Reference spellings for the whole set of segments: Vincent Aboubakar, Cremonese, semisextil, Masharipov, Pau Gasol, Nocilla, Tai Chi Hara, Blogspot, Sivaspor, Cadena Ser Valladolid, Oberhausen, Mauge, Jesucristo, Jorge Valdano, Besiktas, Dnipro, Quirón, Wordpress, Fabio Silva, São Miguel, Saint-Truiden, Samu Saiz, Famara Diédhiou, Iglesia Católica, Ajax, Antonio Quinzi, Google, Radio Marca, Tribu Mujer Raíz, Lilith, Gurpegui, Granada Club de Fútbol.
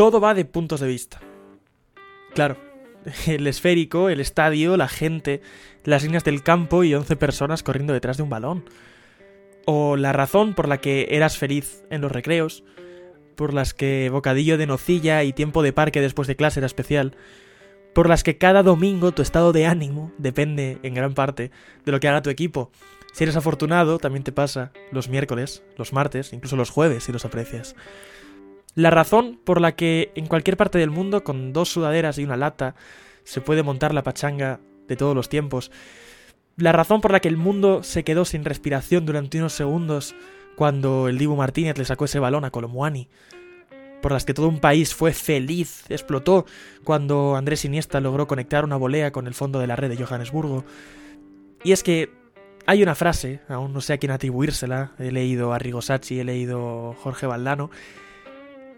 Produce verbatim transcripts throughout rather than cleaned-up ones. Todo va de puntos de vista. Claro, el esférico, el estadio, la gente, las líneas del campo y once personas corriendo detrás de un balón. O la razón por la que eras feliz en los recreos, por las que bocadillo de nocilla y tiempo de parque después de clase era especial, por las que cada domingo tu estado de ánimo depende en gran parte de lo que haga tu equipo. Si eres afortunado, también te pasa los miércoles, los martes, incluso los jueves si los aprecias. La razón por la que en cualquier parte del mundo, con dos sudaderas y una lata, se puede montar la pachanga de todos los tiempos. La razón por la que el mundo se quedó sin respiración durante unos segundos cuando el Dibu Martínez le sacó ese balón a Colomouani. Por las que todo un país fue feliz, explotó cuando Andrés Iniesta logró conectar una volea con el fondo de la red de Johannesburgo. Y es que hay una frase, aún no sé a quién atribuírsela, he leído a Arrigo Sacchi, he leído Jorge Valdano,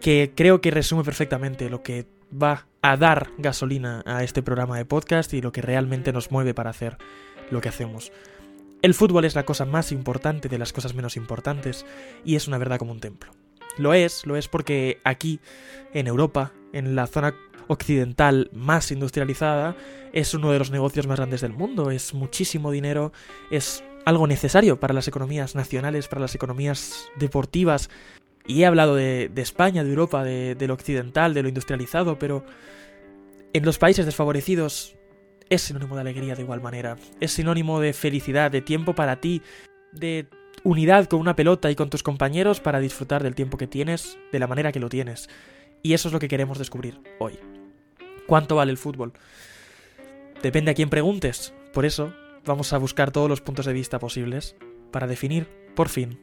que creo que resume perfectamente lo que va a dar gasolina a este programa de podcast y lo que realmente nos mueve para hacer lo que hacemos. El fútbol es la cosa más importante de las cosas menos importantes y es una verdad como un templo. Lo es, lo es porque aquí, en Europa, en la zona occidental más industrializada, es uno de los negocios más grandes del mundo, es muchísimo dinero, es algo necesario para las economías nacionales, para las economías deportivas. Y he hablado de, de España, de Europa, de, de lo occidental, de lo industrializado, pero en los países desfavorecidos es sinónimo de alegría de igual manera. Es sinónimo de felicidad, de tiempo para ti, de unidad con una pelota y con tus compañeros para disfrutar del tiempo que tienes, de la manera que lo tienes. Y eso es lo que queremos descubrir hoy. ¿Cuánto vale el fútbol? Depende a quién preguntes. Por eso vamos a buscar todos los puntos de vista posibles para definir, por fin,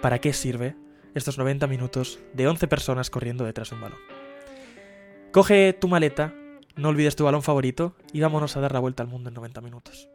para qué sirve estos noventa minutos de once personas corriendo detrás de un balón. Coge tu maleta, no olvides tu balón favorito y vámonos a dar la vuelta al mundo en noventa minutos.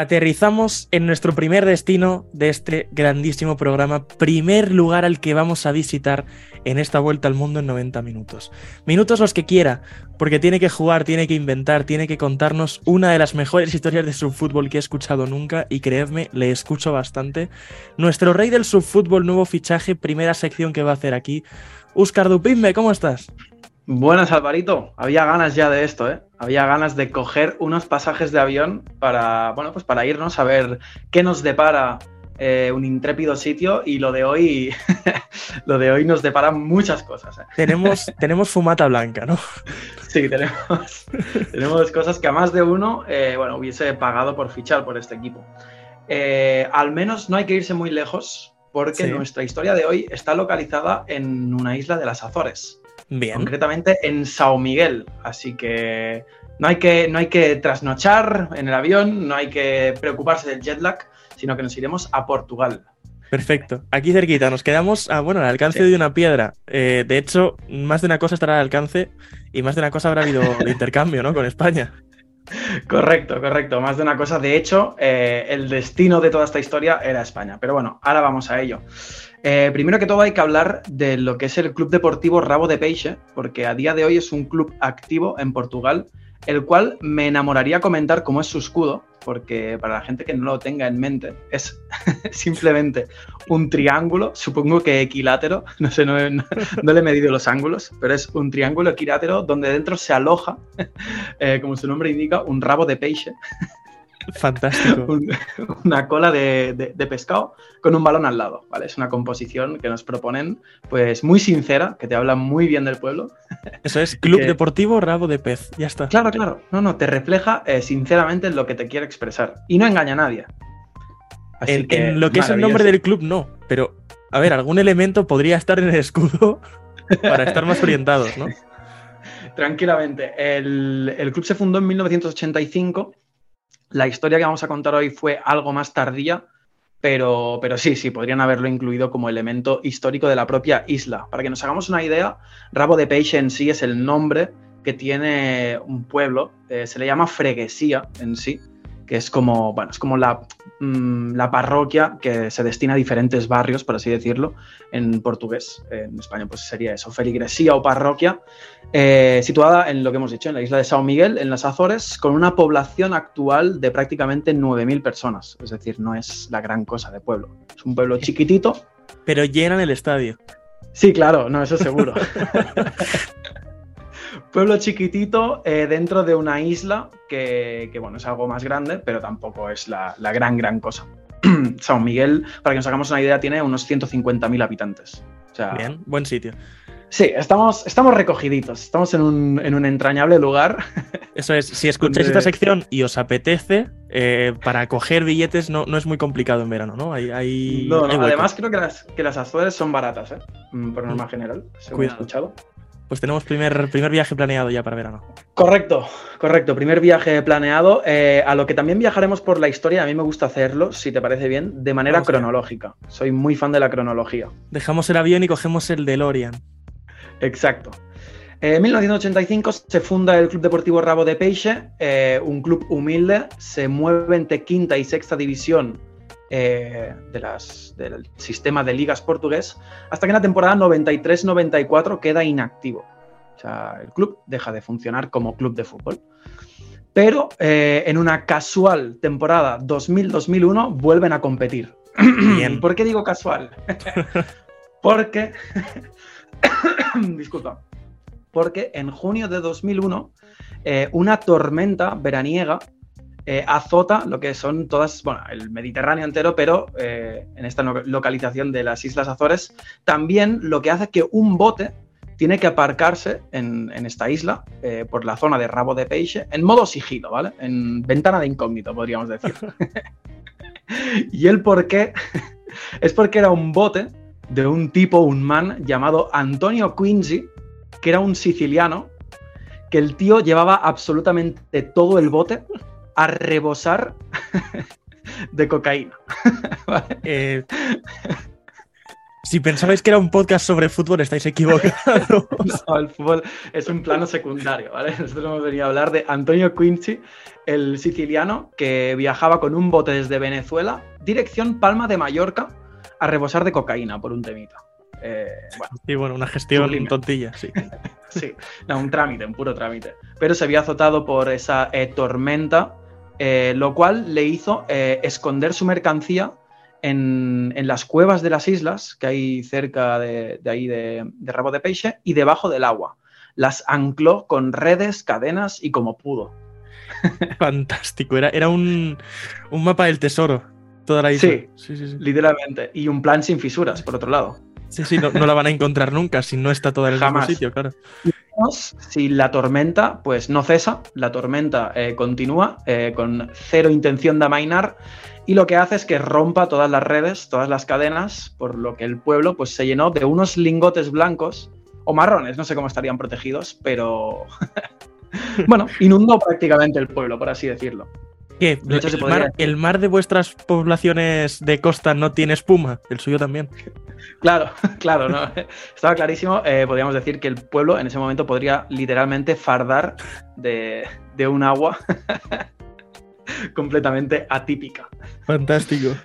Aterrizamos en nuestro primer destino de este grandísimo programa, primer lugar al que vamos a visitar en esta vuelta al mundo en noventa minutos. Minutos los que quiera, porque tiene que jugar, tiene que inventar, tiene que contarnos una de las mejores historias de subfútbol que he escuchado nunca y creedme, le escucho bastante. Nuestro rey del subfútbol, nuevo fichaje, primera sección que va a hacer aquí. Óscar Dupimbe, ¿cómo estás? Buenas, Alvarito. Había ganas ya de esto, ¿eh? Había ganas de coger unos pasajes de avión para, bueno, pues para irnos a ver qué nos depara eh, un intrépido sitio y lo de hoy, lo de hoy nos depara muchas cosas, ¿eh? Tenemos, tenemos fumata blanca, ¿no? Sí, tenemos, tenemos cosas que a más de uno, eh, bueno, hubiese pagado por fichar por este equipo. Eh, al menos no hay que irse muy lejos porque sí. Nuestra historia de hoy está localizada en una isla de las Azores. Bien. Concretamente en São Miguel, así que no hay que, no hay que trasnochar en el avión, no hay que preocuparse del jet lag, sino que nos iremos a Portugal. Perfecto, aquí cerquita, nos quedamos a, bueno, al alcance sí. De una piedra, eh, de hecho más de una cosa estará al alcance y más de una cosa habrá habido el intercambio, ¿no? Con España. Correcto, correcto, más de una cosa, de hecho eh, el destino de toda esta historia era España, pero bueno, ahora vamos a ello. Eh, primero que todo hay que hablar de lo que es el Club Deportivo Rabo de Peixe, porque a día de hoy es un club activo en Portugal, el cual me enamoraría comentar cómo es su escudo, porque para la gente que no lo tenga en mente es simplemente un triángulo, supongo que equilátero, no sé, no, no, no le he medido los ángulos, pero es un triángulo equilátero donde dentro se aloja, eh, como su nombre indica, un rabo de peixe. Fantástico. Un, una cola de, de, de pescado con un balón al lado, ¿vale? Es una composición que nos proponen, pues muy sincera, que te habla muy bien del pueblo. Eso es Club que... Deportivo Rabo de Pez, ya está. Claro, claro. No, no, te refleja eh, sinceramente lo que te quiere expresar y no engaña a nadie. Así en, que, en lo que es el nombre del club, no, pero, a ver, algún elemento podría estar en el escudo para estar más orientados, ¿no? Tranquilamente. El, el club se fundó en mil novecientos ochenta y cinco. La historia que vamos a contar hoy fue algo más tardía, pero, pero sí, sí, podrían haberlo incluido como elemento histórico de la propia isla. Para que nos hagamos una idea, Rabo de Peixe en sí es el nombre que tiene un pueblo, eh, se le llama freguesía en sí, que es como, bueno, es como la, mmm, la parroquia que se destina a diferentes barrios, por así decirlo, en portugués. En español pues sería eso, feligresía o parroquia, eh, situada en lo que hemos dicho, en la isla de São Miguel, en las Azores, con una población actual de prácticamente nueve mil personas. Es decir, no es la gran cosa de pueblo. Es un pueblo chiquitito. Pero llenan el estadio. Sí, claro, no, eso seguro. Pueblo chiquitito eh, dentro de una isla que, que, bueno, es algo más grande, pero tampoco es la, la gran, gran cosa. São Miguel, para que nos hagamos una idea, tiene unos ciento cincuenta mil habitantes. O sea, bien, buen sitio. Sí, estamos, estamos recogiditos, estamos en un, en un entrañable lugar. Eso es, si escucháis donde... esta sección y os apetece, eh, para coger billetes no, no es muy complicado en verano, ¿no? Hay, hay, no, no hay además creo que las, que las Azores son baratas, ¿eh? Por norma mm. general, según he escuchado. Pues tenemos primer, primer viaje planeado ya para verano. Correcto, correcto. Primer viaje planeado, eh, a lo que también viajaremos por la historia. A mí me gusta hacerlo, si te parece bien, de manera Vamos cronológica. Bien. Soy muy fan de la cronología. Dejamos el avión y cogemos el DeLorean. Exacto. En eh, mil novecientos ochenta y cinco se funda el Club Deportivo Rabo de Peixe, eh, un club humilde. Se mueve entre quinta y sexta división Eh, de las, del sistema de ligas portugués, hasta que en la temporada noventa y tres noventa y cuatro queda inactivo. O sea, el club deja de funcionar como club de fútbol. Pero eh, en una casual temporada dos mil dos mil uno vuelven a competir. Bien. ¿Por qué digo casual? Porque, disculpa, porque en junio de dos mil uno eh, una tormenta veraniega Eh, azota lo que son todas, bueno, el Mediterráneo entero, pero eh, en esta localización de las Islas Azores, también lo que hace que un bote tiene que aparcarse en, en esta isla, eh, por la zona de Rabo de Peixe, en modo sigilo, ¿vale? En ventana de incógnito, podríamos decir. Y el porqué es porque era un bote de un tipo, un man, llamado Antonio Quinzi, que era un siciliano, que el tío llevaba absolutamente todo el bote a rebosar de cocaína. Vale. Eh, si pensabais que era un podcast sobre fútbol, estáis equivocados. No, el fútbol es un plano secundario, ¿vale? Nosotros hemos venido a hablar de Antonio Quinzi, el siciliano que viajaba con un bote desde Venezuela, dirección Palma de Mallorca, a rebosar de cocaína por un temita. Eh, bueno, y bueno, una gestión sublime. Tontilla, sí. Sí, no, un trámite, un puro trámite. Pero se había azotado por esa eh, tormenta. Eh, lo cual le hizo eh, esconder su mercancía en, en las cuevas de las islas que hay cerca de, de ahí de, de Rabo de Peixe y debajo del agua. Las ancló con redes, cadenas y como pudo. Fantástico, era, era un, un mapa del tesoro, toda la isla. Sí, sí, sí, sí, literalmente. Y un plan sin fisuras, por otro lado. Sí, sí, no, no la van a encontrar nunca si no está toda en el Jamás. mismo sitio, claro. Si la tormenta, pues no cesa, la tormenta eh, continúa eh, con cero intención de amainar y lo que hace es que rompa todas las redes, todas las cadenas, por lo que el pueblo pues, se llenó de unos lingotes blancos o marrones, no sé cómo estarían protegidos, pero bueno, inundó prácticamente el pueblo, por así decirlo. ¿Qué? De hecho, el, mar, ¿El mar de vuestras poblaciones de costa no tiene espuma? El suyo también. Claro, claro, no. Estaba clarísimo. Eh, podríamos decir que el pueblo en ese momento podría literalmente fardar de, de un agua completamente atípica. Fantástico.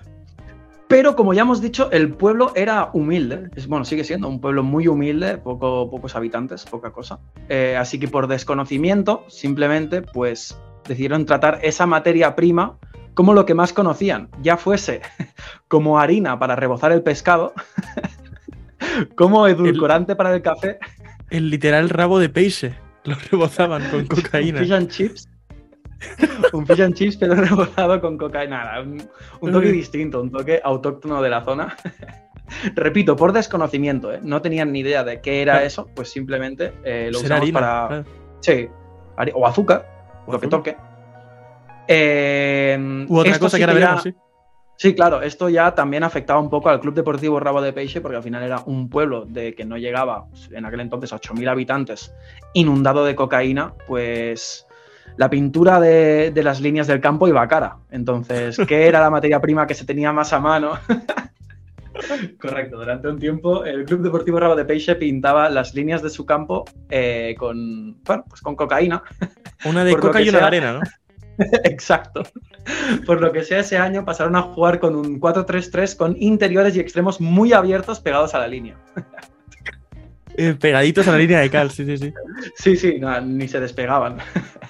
Pero como ya hemos dicho, el pueblo era humilde. Es, bueno, sigue siendo un pueblo muy humilde, poco, pocos habitantes, poca cosa. Eh, así que por desconocimiento, simplemente, pues... decidieron tratar esa materia prima como lo que más conocían, ya fuese como harina para rebozar el pescado, como edulcorante el, para el café. El literal Rabo de Peixe, lo rebozaban con cocaína. Fish and chips. Un fish and chips, pero rebozado con cocaína. Un, un toque distinto, un toque autóctono de la zona. Repito, por desconocimiento, ¿eh? No tenían ni idea de qué era, claro, eso, pues simplemente eh, lo usamos harina, para... Claro. Sí, o azúcar, o lo azúcar. que toque. Eh, U otra cosa sí que era verano, ya... sí. Sí, claro, esto ya también afectaba un poco al Club Deportivo Rabo de Peixe, porque al final era un pueblo de que no llegaba en aquel entonces a ocho mil habitantes, inundado de cocaína, pues... La pintura de, de las líneas del campo iba cara. Entonces, ¿qué era la materia prima que se tenía más a mano? Correcto, durante un tiempo el Club Deportivo Rabo de Peixe pintaba las líneas de su campo eh, con, bueno, pues con cocaína. Una de coca y una de arena, ¿no? Exacto. Por lo que sea, ese año pasaron a jugar con un cuatro tres tres con interiores y extremos muy abiertos pegados a la línea. Eh, pegaditos a la línea de cal, sí, sí, sí. Sí, sí, no, ni se despegaban.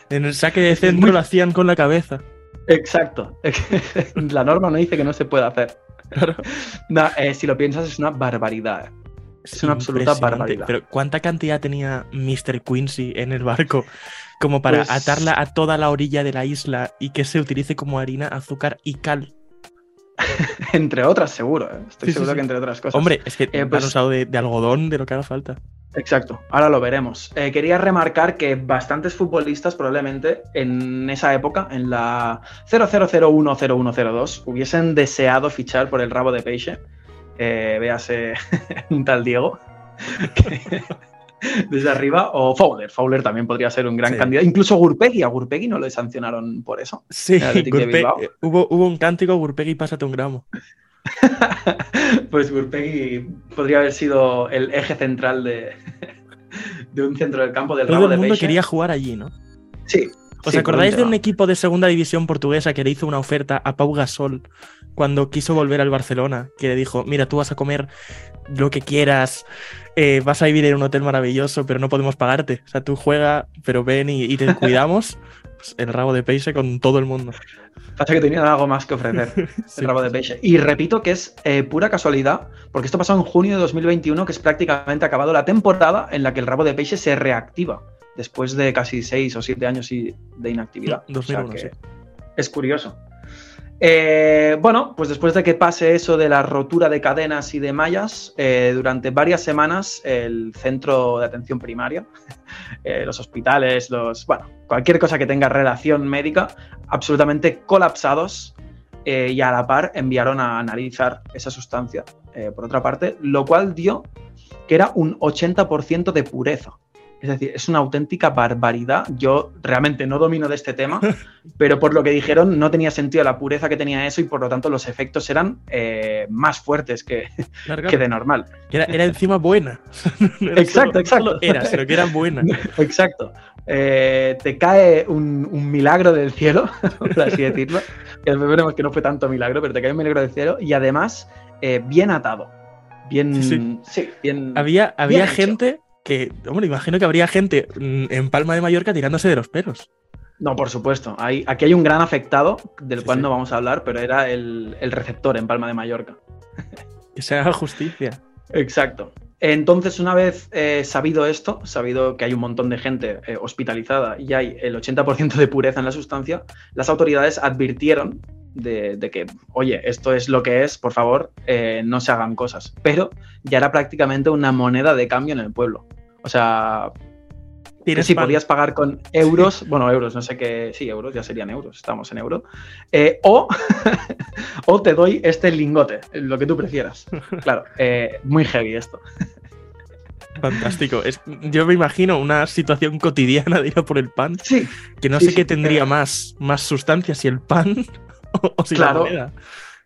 En el saque de centro lo hacían con la cabeza. Exacto. La norma no dice que no se puede hacer. Claro. No, eh, si lo piensas, es una barbaridad. Es, es una absoluta barbaridad. Pero ¿cuánta cantidad tenía míster Quinzi en el barco como para pues... atarla a toda la orilla de la isla y que se utilice como harina, azúcar y cal? Entre otras, seguro, ¿eh? Estoy sí, seguro sí, sí. que entre otras cosas. Hombre, es que eh, pues, han usado de, de algodón, de lo que haga falta. Exacto, ahora lo veremos. Eh, quería remarcar que bastantes futbolistas probablemente en esa época, en la cero cero cero uno cero uno cero dos, hubiesen deseado fichar por el Rabo de Peixe. Eh, véase un tal Diego que, desde arriba, o Fowler. Fowler también podría ser un gran sí. candidato. Incluso Gurpegui, a Gurpegui no le sancionaron por eso. Sí, Gurpegui, hubo, hubo un cántico, Gurpegui, pásate un gramo. Pues Gurpegui podría haber sido el eje central de, de un centro del campo del Todo Rabo de Peixe. Todo el mundo quería jugar allí, ¿no? Sí. ¿Os sí, acordáis de un equipo de segunda división portuguesa que le hizo una oferta a Pau Gasol cuando quiso volver al Barcelona? Que le dijo, mira, tú vas a comer lo que quieras, eh, vas a vivir en un hotel maravilloso, pero no podemos pagarte. O sea, tú juega, pero ven y, y te cuidamos. Pues el Rabo de Peixe con todo el mundo. Pasa que tenían algo más que ofrecer. Sí, el Rabo de Peixe. Y repito que es eh, pura casualidad, porque esto pasó en junio de dos mil veintiuno, que es prácticamente acabado la temporada en la que el Rabo de Peixe se reactiva, después de casi seis o siete años de inactividad. dos mil uno, o sea que sí. Es curioso. Eh, bueno, pues después de que pase eso de la rotura de cadenas y de mallas, eh, durante varias semanas el centro de atención primaria, eh, los hospitales, los, bueno, cualquier cosa que tenga relación médica, absolutamente colapsados, eh, y a la par enviaron a analizar esa sustancia, eh, por otra parte, lo cual dio que era un ochenta por ciento de pureza. Es decir, es una auténtica barbaridad. Yo realmente no domino de este tema, pero por lo que dijeron no tenía sentido la pureza que tenía eso y por lo tanto los efectos eran eh, más fuertes que, que de normal. Era, era encima buena. No era exacto, solo, exacto. Solo era, sino que era buena. Exacto. Eh, te cae un, un milagro del cielo, por así decirlo. Que veremos que no fue tanto milagro, pero te cae un milagro del cielo y además eh, bien atado. Bien, sí, sí. Sí, bien, había había bien gente... Hecho. Que, hombre, imagino que habría gente en Palma de Mallorca tirándose de los pelos. No, por supuesto. Hay, aquí hay un gran afectado, del sí, cual sí. no vamos a hablar, pero era el, el receptor en Palma de Mallorca. Que se haga justicia. Exacto. Entonces, una vez eh, sabido esto, sabido que hay un montón de gente eh, hospitalizada y hay el ochenta por ciento de pureza en la sustancia, las autoridades advirtieron de, de que, oye, esto es lo que es, por favor, eh, no se hagan cosas. Pero ya era prácticamente una moneda de cambio en el pueblo. O sea, si sí, podías pagar con euros, sí. bueno, euros, no sé qué, sí, euros, ya serían euros, estamos en euro, eh, o, o te doy este lingote, lo que tú prefieras. Claro, eh, muy heavy esto. Fantástico. Es, yo me imagino una situación cotidiana de ir a por el pan, sí, que no sí, sé sí, qué sí, tendría pero... más, más sustancia, si el pan o, o si claro. la moneda.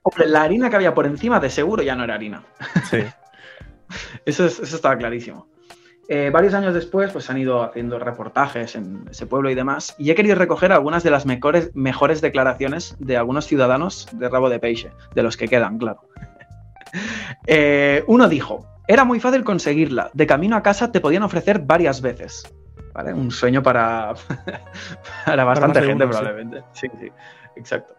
Hombre, la harina que había por encima de seguro ya no era harina. Sí. Eso, es, eso estaba clarísimo. Eh, varios años después pues han ido haciendo reportajes en ese pueblo y demás, y he querido recoger algunas de las mejores, mejores declaraciones de algunos ciudadanos de Rabo de Peixe, de los que quedan, claro. eh, uno dijo, era muy fácil conseguirla, de camino a casa te podían ofrecer varias veces. ¿Vale? Un sueño para, para bastante para gente uno, probablemente. Sí, sí, sí, exacto.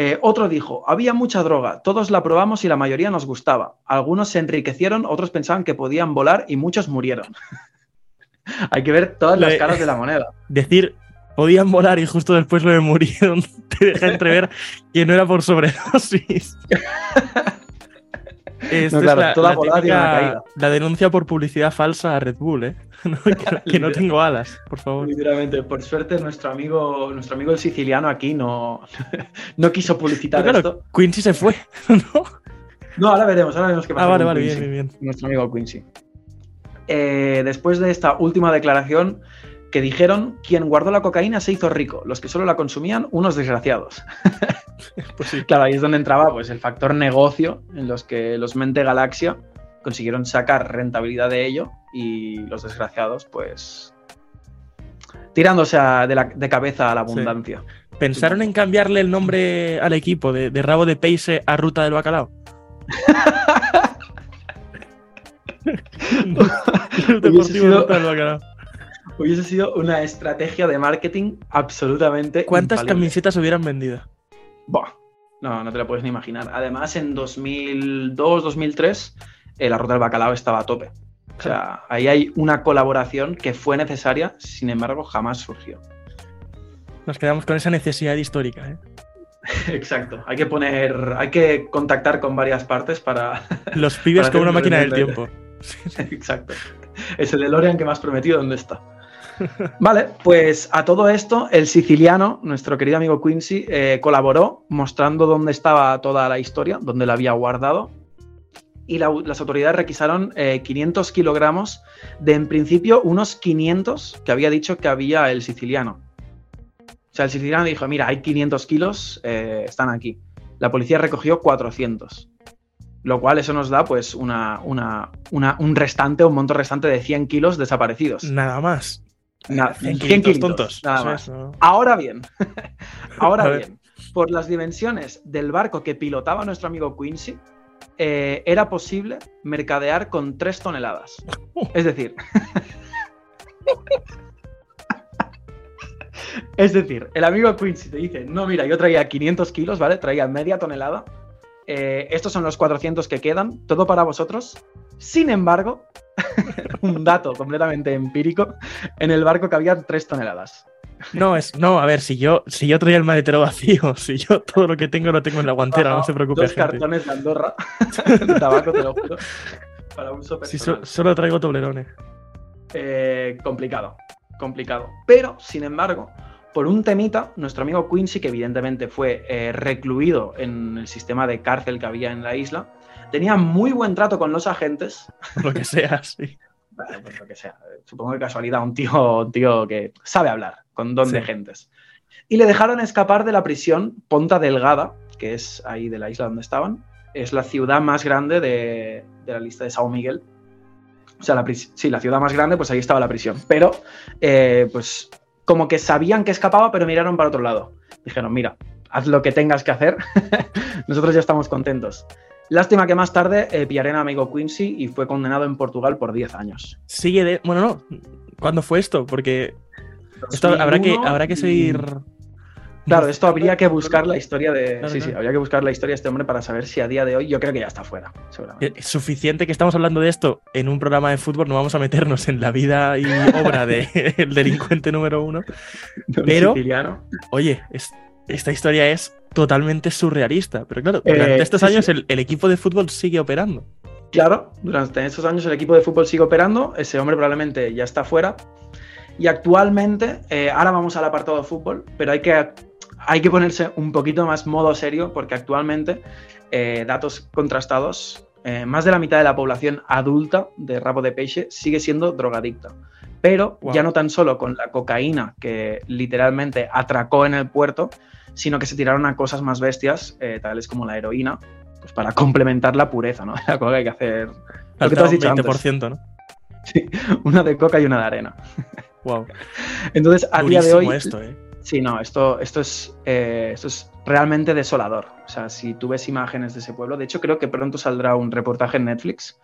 Eh, otro dijo, había mucha droga, todos la probamos y la mayoría nos gustaba. Algunos se enriquecieron, otros pensaban que podían volar y muchos murieron. Hay que ver todas las caras de la moneda. Decir podían volar y justo después lo de murieron te deja entrever que no era por sobredosis. Esta no, claro, es la, toda la, típica, y una caída. La denuncia por publicidad falsa a Red Bull, ¿eh? que, que no tengo alas, por favor. Literalmente, por suerte nuestro amigo, nuestro amigo el siciliano aquí no, no quiso publicitar claro, esto. Quinzi se fue, ¿no? No, ahora veremos, ahora veremos qué pasa. Ah, vale, vale, Quinzi, bien, bien, bien. Nuestro amigo Quinzi. Eh, después de esta última declaración que dijeron, quien guardó la cocaína se hizo rico, los que solo la consumían, unos desgraciados. Pues sí, claro, ahí es donde entraba pues, el factor negocio, en los que los Mente Galaxia consiguieron sacar rentabilidad de ello y los desgraciados, pues, tirándose a, de, la, de cabeza a la abundancia. Sí. ¿Pensaron en cambiarle el nombre al equipo de, de Rabo de Peixe a Ruta del Bacalao? Deportivo Ruta del Bacalao. Hubiese sido una estrategia de marketing absolutamente ¿Cuántas infalible. Camisetas hubieran vendido? Buah, no, no te lo puedes ni imaginar. Además, en dos mil dos, dos mil tres, eh, la Ruta del Bacalao estaba a tope. O sea, claro, ahí hay una colaboración que fue necesaria, sin embargo, jamás surgió. Nos quedamos con esa necesidad histórica, ¿eh? Exacto. Hay que poner, hay que contactar con varias partes para... Los pibes con una máquina del tiempo. Exacto. Es el DeLorean que me has prometido, ¿dónde está? Vale, pues a todo esto el siciliano, nuestro querido amigo Quinzi, eh, colaboró mostrando dónde estaba toda la historia, dónde la había guardado, y la, las autoridades requisaron eh, quinientos kilogramos de, en principio, unos quinientos que había dicho que había el siciliano. O sea, el siciliano dijo, mira, hay quinientos kilos, eh, están aquí. La policía recogió cuatrocientos. Lo cual eso nos da pues una, una, una, un restante, un monto restante de cien kilos desaparecidos. Nada más. Nada, cien kilos tontos. Nada más. No. Ahora bien, ahora bien, por las dimensiones del barco que pilotaba nuestro amigo Quinzi, eh, era posible mercadear con tres toneladas. Es decir, es decir, el amigo Quinzi te dice, no, mira, yo traía quinientos kilos, ¿vale? Traía media tonelada. Eh, estos son los cuatrocientos que quedan, todo para vosotros. Sin embargo, un dato completamente empírico, en el barco cabían tres toneladas. No, es, no, a ver, si yo, si yo traía el maletero vacío, si yo todo lo que tengo lo tengo en la guantera, no, no, no se preocupe. Dos gente. Cartones de Andorra, de tabaco, te lo juro, para uso personal. Si so, solo traigo toblerones. Eh, complicado, complicado. Pero, sin embargo... Por un temita, nuestro amigo Quinzi, que evidentemente fue eh, recluido en el sistema de cárcel que había en la isla, tenía muy buen trato con los agentes. Lo que sea, sí. Vale, pues lo que sea. Supongo que casualidad, un tío, un tío que sabe hablar, con don sí. de gentes. Y le dejaron escapar de la prisión Ponta Delgada, que es ahí de la isla donde estaban. Es la ciudad más grande de, de la lista de São Miguel. O sea, la pris- sí, la ciudad más grande, pues ahí estaba la prisión. Pero, eh, pues... como que sabían que escapaba, pero miraron para otro lado. Dijeron, mira, haz lo que tengas que hacer, nosotros ya estamos contentos. Lástima que más tarde eh, pillaron a amigo Quinzi y fue condenado en Portugal por diez años. Sigue de... Bueno, no. ¿Cuándo fue esto? Porque esto habrá que, habrá que seguir... Claro, esto habría que buscar la historia de... Claro, sí, no. sí, habría que buscar la historia de este hombre para saber si a día de hoy... Yo creo que ya está fuera, seguramente. Suficiente que estamos hablando de esto en un programa de fútbol, no vamos a meternos en la vida y obra del delincuente número uno. Pero, oye, es, esta historia es totalmente surrealista. Pero claro, durante eh, estos sí, años sí. El, el equipo de fútbol sigue operando. Claro, durante estos años el equipo de fútbol sigue operando. Ese hombre probablemente ya está fuera. Y actualmente, eh, ahora vamos al apartado de fútbol, pero hay que... Hay que ponerse un poquito más modo serio porque actualmente, eh, datos contrastados, eh, más de la mitad de la población adulta de Rabo de Peixe sigue siendo drogadicta. Pero wow. ya no tan solo con la cocaína que literalmente atracó en el puerto, sino que se tiraron a cosas más bestias, eh, tales como la heroína, pues para complementar la pureza, ¿no? La coca hay que hacer... Lo que tú has dicho antes. veinte por ciento, ¿no? Sí, una de coca y una de arena. Wow. Entonces, a Durísimo día de hoy... esto, ¿eh? Sí, no, esto, esto, es, eh, esto es realmente desolador. O sea, si tú ves imágenes de ese pueblo, de hecho creo que pronto saldrá un reportaje en Netflix,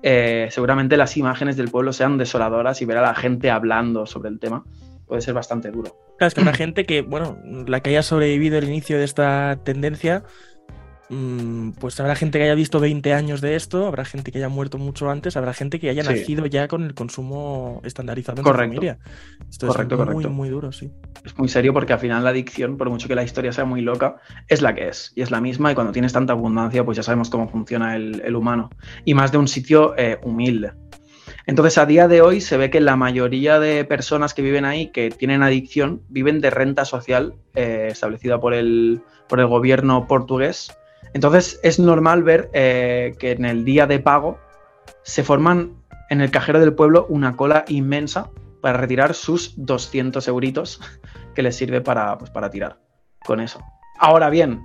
eh, seguramente las imágenes del pueblo sean desoladoras y ver a la gente hablando sobre el tema puede ser bastante duro. Claro, es que una gente que, bueno, la que haya sobrevivido al inicio de esta tendencia, pues habrá gente que haya visto veinte años de esto, habrá gente que haya muerto mucho antes, habrá gente que haya sí. nacido ya con el consumo estandarizado en correcto. La familia. Esto correcto, es muy, correcto. muy duro, sí. Es muy serio porque al final la adicción, por mucho que la historia sea muy loca, es la que es, y es la misma, y cuando tienes tanta abundancia, pues ya sabemos cómo funciona el, el humano, y más de un sitio eh, humilde. Entonces, a día de hoy se ve que la mayoría de personas que viven ahí, que tienen adicción, viven de renta social eh, establecida por el, por el gobierno portugués. Entonces, es normal ver eh, que en el día de pago se forman en el cajero del pueblo una cola inmensa para retirar sus doscientos euritos que les sirve para, pues, para tirar con eso. Ahora bien,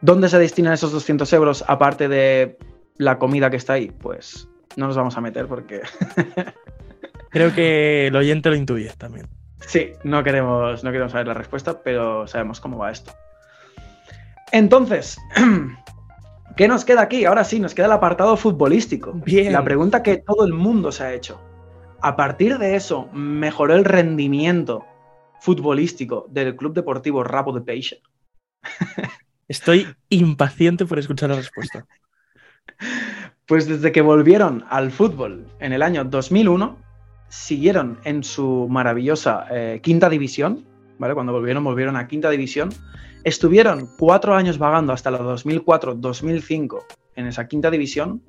¿dónde se destinan esos doscientos euros aparte de la comida que está ahí? Pues... no nos vamos a meter porque... Creo que el oyente lo intuye también. Sí, no queremos, no queremos saber la respuesta, pero sabemos cómo va esto. Entonces, ¿qué nos queda aquí? Ahora sí, nos queda el apartado futbolístico. Bien. La pregunta que todo el mundo se ha hecho. A partir de eso, ¿mejoró el rendimiento futbolístico del Club Deportivo Rabo de Peixe? Estoy impaciente por escuchar la respuesta. Pues desde que volvieron al fútbol en el año dos mil uno, siguieron en su maravillosa eh, quinta división, ¿vale? Cuando volvieron, volvieron a quinta división. Estuvieron cuatro años vagando hasta la dos mil cuatro dos mil cinco en esa quinta división.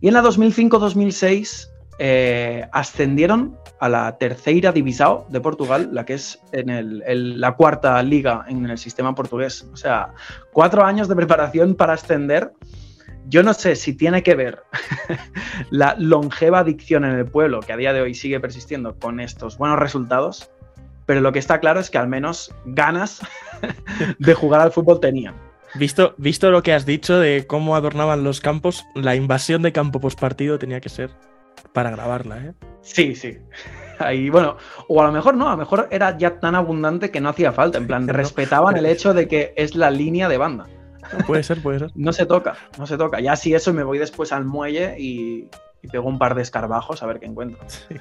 Y en la dos mil cinco dos mil seis eh, ascendieron a la terceira divisão de Portugal, la que es en el, el, la cuarta liga en el sistema portugués. O sea, cuatro años de preparación para ascender. Yo no sé si tiene que ver la longeva adicción en el pueblo, que a día de hoy sigue persistiendo, con estos buenos resultados, pero lo que está claro es que al menos ganas de jugar al fútbol tenían. Visto, visto lo que has dicho de cómo adornaban los campos, la invasión de campo postpartido tenía que ser para grabarla, ¿eh? Sí, sí. Ahí, bueno, o a lo mejor no, a lo mejor era ya tan abundante que no hacía falta, en plan, sí, respetaban no. el hecho de que es la línea de banda. No, puede ser, puede ser. No se toca, no se toca. Ya si eso me voy después al muelle y, y pego un par de escarabajos a ver qué encuentro. Sí.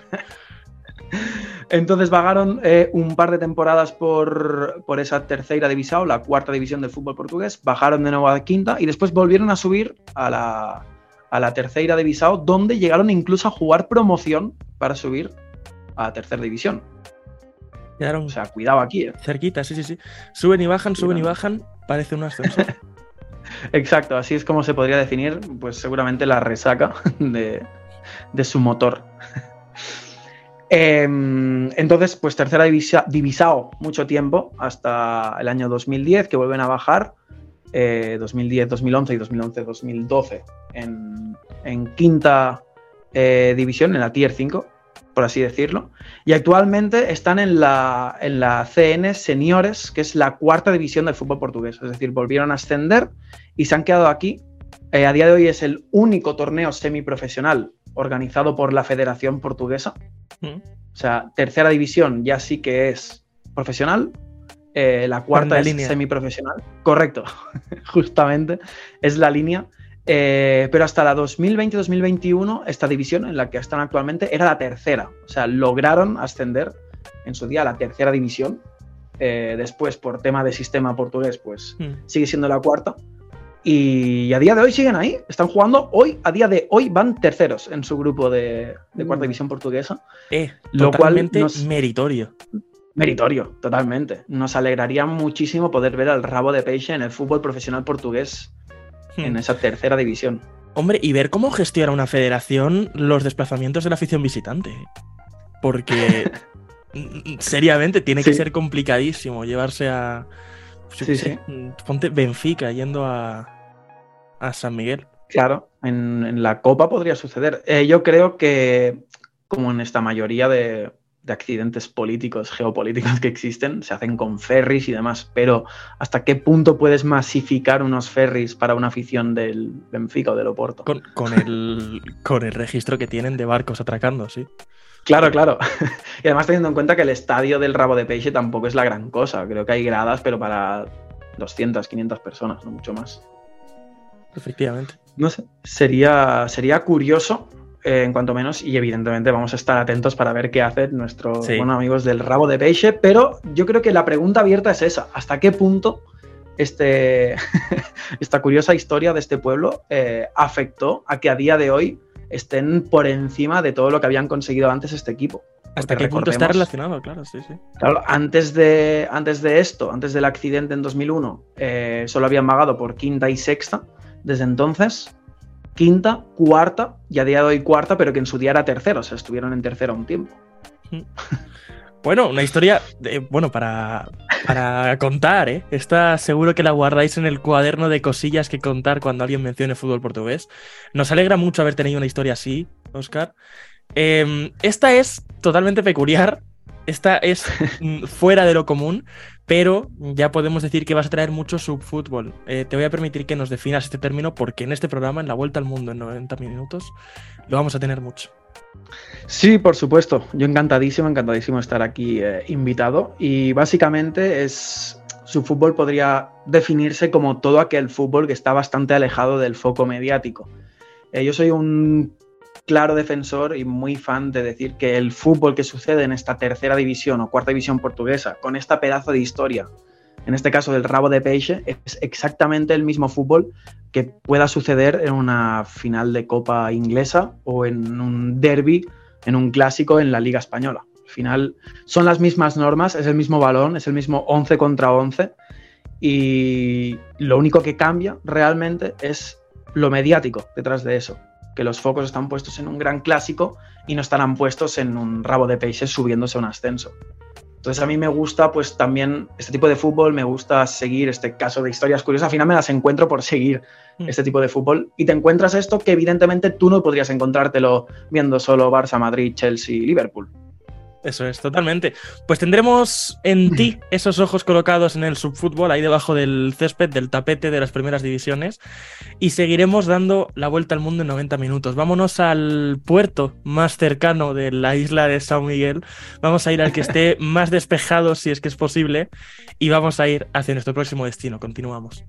Entonces vagaron eh, un par de temporadas por, por esa terceira divisão, la cuarta división del fútbol portugués, bajaron de nuevo a la quinta y después volvieron a subir a la, a la terceira divisão, donde llegaron incluso a jugar promoción para subir a tercera división. Quedaron, o sea, cuidado aquí, ¿eh? Cerquita, sí, sí, sí. Suben y bajan, suben y bajan, parece un ascenso. Exacto, así es como se podría definir, pues seguramente la resaca de, de su motor. eh, entonces, pues tercera divisa, divisao mucho tiempo, hasta el año dos mil diez, que vuelven a bajar, eh, dos mil diez dos mil once y dos mil once dos mil doce, en, en quinta eh, división, en la Tier cinco, por así decirlo. Y actualmente están en la, en la C N Seniores, que es la cuarta división del fútbol portugués. Es decir, volvieron a ascender y se han quedado aquí. Eh, a día de hoy es el único torneo semiprofesional organizado por la Federación Portuguesa. ¿Mm? O sea, tercera división ya sí que es profesional. Eh, la cuarta es línea. Semiprofesional. Correcto, justamente. Es la línea. Eh, pero hasta la dos mil veinte dos mil veintiuno esta división en la que están actualmente era la tercera, o sea, lograron ascender en su día a la tercera división, eh, después por tema de sistema portugués pues mm. sigue siendo la cuarta y a día de hoy siguen ahí, están jugando hoy, a día de hoy van terceros en su grupo de, de cuarta mm. división portuguesa, eh, lo cual nos... meritorio meritorio, totalmente, nos alegraría muchísimo poder ver al Rabo de Peixe en el fútbol profesional portugués en esa tercera división. Hombre, y ver cómo gestiona una federación los desplazamientos de la afición visitante. Porque, seriamente, tiene sí. que ser complicadísimo llevarse a... Yo sí, sé, sí. Ponte Benfica yendo a, a San Miguel. Claro, en, en la Copa podría suceder. Eh, yo creo que, como en esta mayoría de, de accidentes políticos, geopolíticos que existen, se hacen con ferries y demás, pero ¿hasta qué punto puedes masificar unos ferries para una afición del Benfica o del Oporto? Con, con, el, con el registro que tienen de barcos atracando, sí. Claro, claro. Y además teniendo en cuenta que el estadio del Rabo de Peixe tampoco es la gran cosa. Creo que hay gradas, pero para doscientas, quinientas personas, no mucho más. Efectivamente. No sé, sería, sería curioso... Eh, en cuanto menos, y evidentemente vamos a estar atentos para ver qué hacen nuestros sí. buenos amigos del Rabo de Peixe, pero yo creo que la pregunta abierta es esa, ¿hasta qué punto este, esta curiosa historia de este pueblo eh, afectó a que a día de hoy estén por encima de todo lo que habían conseguido antes este equipo. ¿Hasta qué punto está relacionado? Claro, sí, sí. Claro, antes de, antes de esto, antes del accidente en dos mil uno, eh, solo habían vagado por quinta y sexta. Desde entonces, quinta, cuarta, y a día de hoy cuarta, pero que en su día era tercera, o sea, estuvieron en tercera un tiempo. Bueno, una historia, de, bueno, para, para contar, ¿eh? Esta seguro que la guardáis en el cuaderno de cosillas que contar cuando alguien mencione fútbol portugués. Nos alegra mucho haber tenido una historia así, Óscar. Eh, esta es totalmente peculiar, esta es fuera de lo común, pero ya podemos decir que vas a traer mucho subfútbol. Eh, te voy a permitir que nos definas este término porque en este programa, en La Vuelta al Mundo en noventa minutos, lo vamos a tener mucho. Sí, por supuesto. Yo encantadísimo, encantadísimo de estar aquí eh, invitado. Y básicamente es, subfútbol podría definirse como todo aquel fútbol que está bastante alejado del foco mediático. Eh, yo soy un claro defensor y muy fan de decir que el fútbol que sucede en esta tercera división o cuarta división portuguesa, con esta pedazo de historia, en este caso del Rabo de Peixe, es exactamente el mismo fútbol que pueda suceder en una final de Copa inglesa o en un derbi, en un clásico en la Liga Española. Al final son las mismas normas, es el mismo balón, es el mismo once contra once y lo único que cambia realmente es lo mediático detrás de eso. Que los focos están puestos en un gran clásico y no estarán puestos en un Rabo de Peixe subiéndose a un ascenso. Entonces a mí me gusta pues también este tipo de fútbol, me gusta seguir este caso de historias curiosas, al final me las encuentro por seguir mm. este tipo de fútbol y te encuentras esto que evidentemente tú no podrías encontrártelo viendo solo Barça, Madrid, Chelsea, Liverpool. Eso es, totalmente. Pues tendremos en ti esos ojos colocados en el subfútbol, ahí debajo del césped, del tapete de las primeras divisiones, y seguiremos dando la vuelta al mundo en noventa minutos. Vámonos al puerto más cercano de la isla de São Miguel, vamos a ir al que esté más despejado, si es que es posible, y vamos a ir hacia nuestro próximo destino. Continuamos.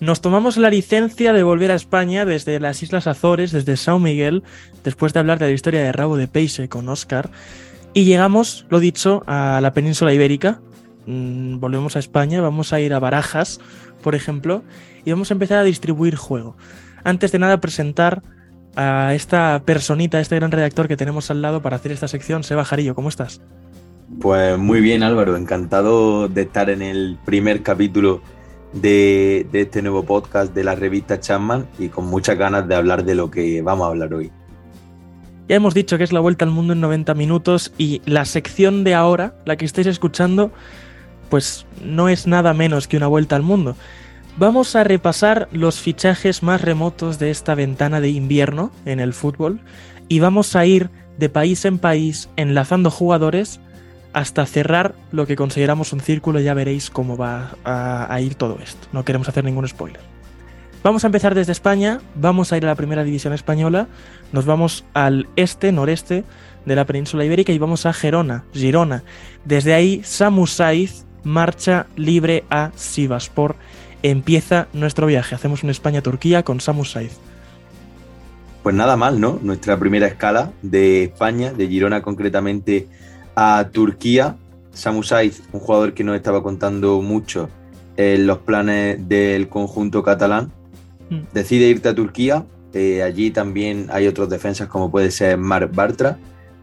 Nos tomamos la licencia de volver a España desde las Islas Azores, desde São Miguel, después de hablar de la historia de Rabo de Peixe con Óscar, y llegamos, lo dicho, a la península ibérica. Mm, volvemos a España, vamos a ir a Barajas, por ejemplo, y vamos a empezar a distribuir juego. Antes de nada, presentar a esta personita, a este gran redactor que tenemos al lado para hacer esta sección. Seba Jarillo, ¿cómo estás? Pues muy bien, Álvaro, encantado de estar en el primer capítulo De, de este nuevo podcast de la revista Chapman y con muchas ganas de hablar de lo que vamos a hablar hoy. Ya hemos dicho que es la vuelta al mundo en noventa minutos y la sección de ahora, la que estáis escuchando, pues no es nada menos que una vuelta al mundo. Vamos a repasar los fichajes más remotos de esta ventana de invierno en el fútbol y vamos a ir de país en país enlazando jugadores hasta cerrar lo que consideramos un círculo. Ya veréis cómo va a, a ir todo esto. No queremos hacer ningún spoiler. Vamos a empezar desde España, vamos a ir a la primera división española, nos vamos al este, noreste de la península ibérica y vamos a Girona, Girona. Desde ahí, Samu Saiz marcha libre a Sivasspor empieza nuestro viaje. Hacemos un España-Turquía con Samu Saiz. Pues nada mal, ¿no? Nuestra primera escala de España, de Girona concretamente a Turquía. Samu Saiz, un jugador que nos estaba contando mucho en los planes del conjunto catalán, mm. decide irte a Turquía. Eh, allí también hay otros defensas como puede ser Mark Bartra,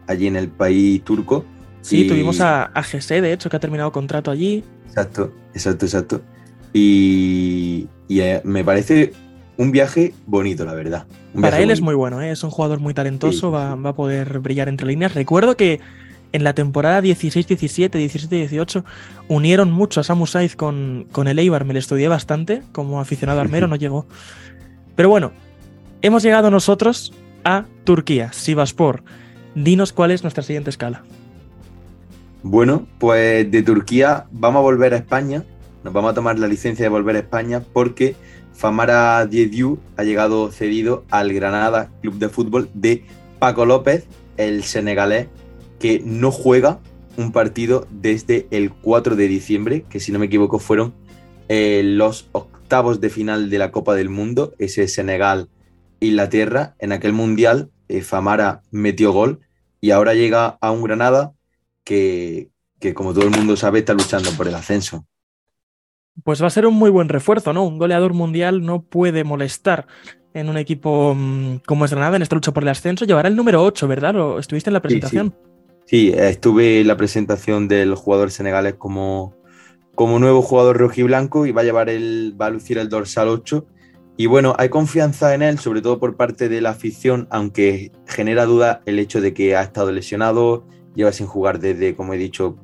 allí en el país turco. Sí, y... tuvimos a, a G C, de hecho, que ha terminado contrato allí. Exacto, exacto, exacto. Y, y eh, me parece... un viaje bonito, la verdad. Un Para él bonito. Es muy bueno, ¿eh? Es un jugador muy talentoso, sí. va, va a poder brillar entre líneas. Recuerdo que en la temporada dieciséis diecisiete, diecisiete dieciocho, unieron mucho a Samu Saiz con, con el Eibar. Me lo estudié bastante, como aficionado armero no llegó. Pero bueno, hemos llegado nosotros a Turquía, Sivaspor. Dinos cuál es nuestra siguiente escala. Bueno, pues de Turquía vamos a volver a España. Nos vamos a tomar la licencia de volver a España porque Famara Diédhiou ha llegado cedido al Granada Club de Fútbol de Paco López, el senegalés, que no juega un partido desde el cuatro de diciembre, que si no me equivoco fueron eh, los octavos de final de la Copa del Mundo, ese Senegal-Inglaterra. En aquel Mundial eh, Famara metió gol y ahora llega a un Granada que, que, como todo el mundo sabe, está luchando por el ascenso. Pues va a ser un muy buen refuerzo, ¿no? Un goleador mundial no puede molestar en un equipo como es Granada en esta lucha por el ascenso. Llevará el número ocho, ¿verdad? ¿O estuviste en la presentación? Sí, sí. sí, estuve en la presentación del jugador senegalés como, como nuevo jugador rojiblanco y va a llevar el, va a lucir el dorsal ocho. Y bueno, hay confianza en él, sobre todo por parte de la afición, aunque genera duda el hecho de que ha estado lesionado, lleva sin jugar desde, como he dicho,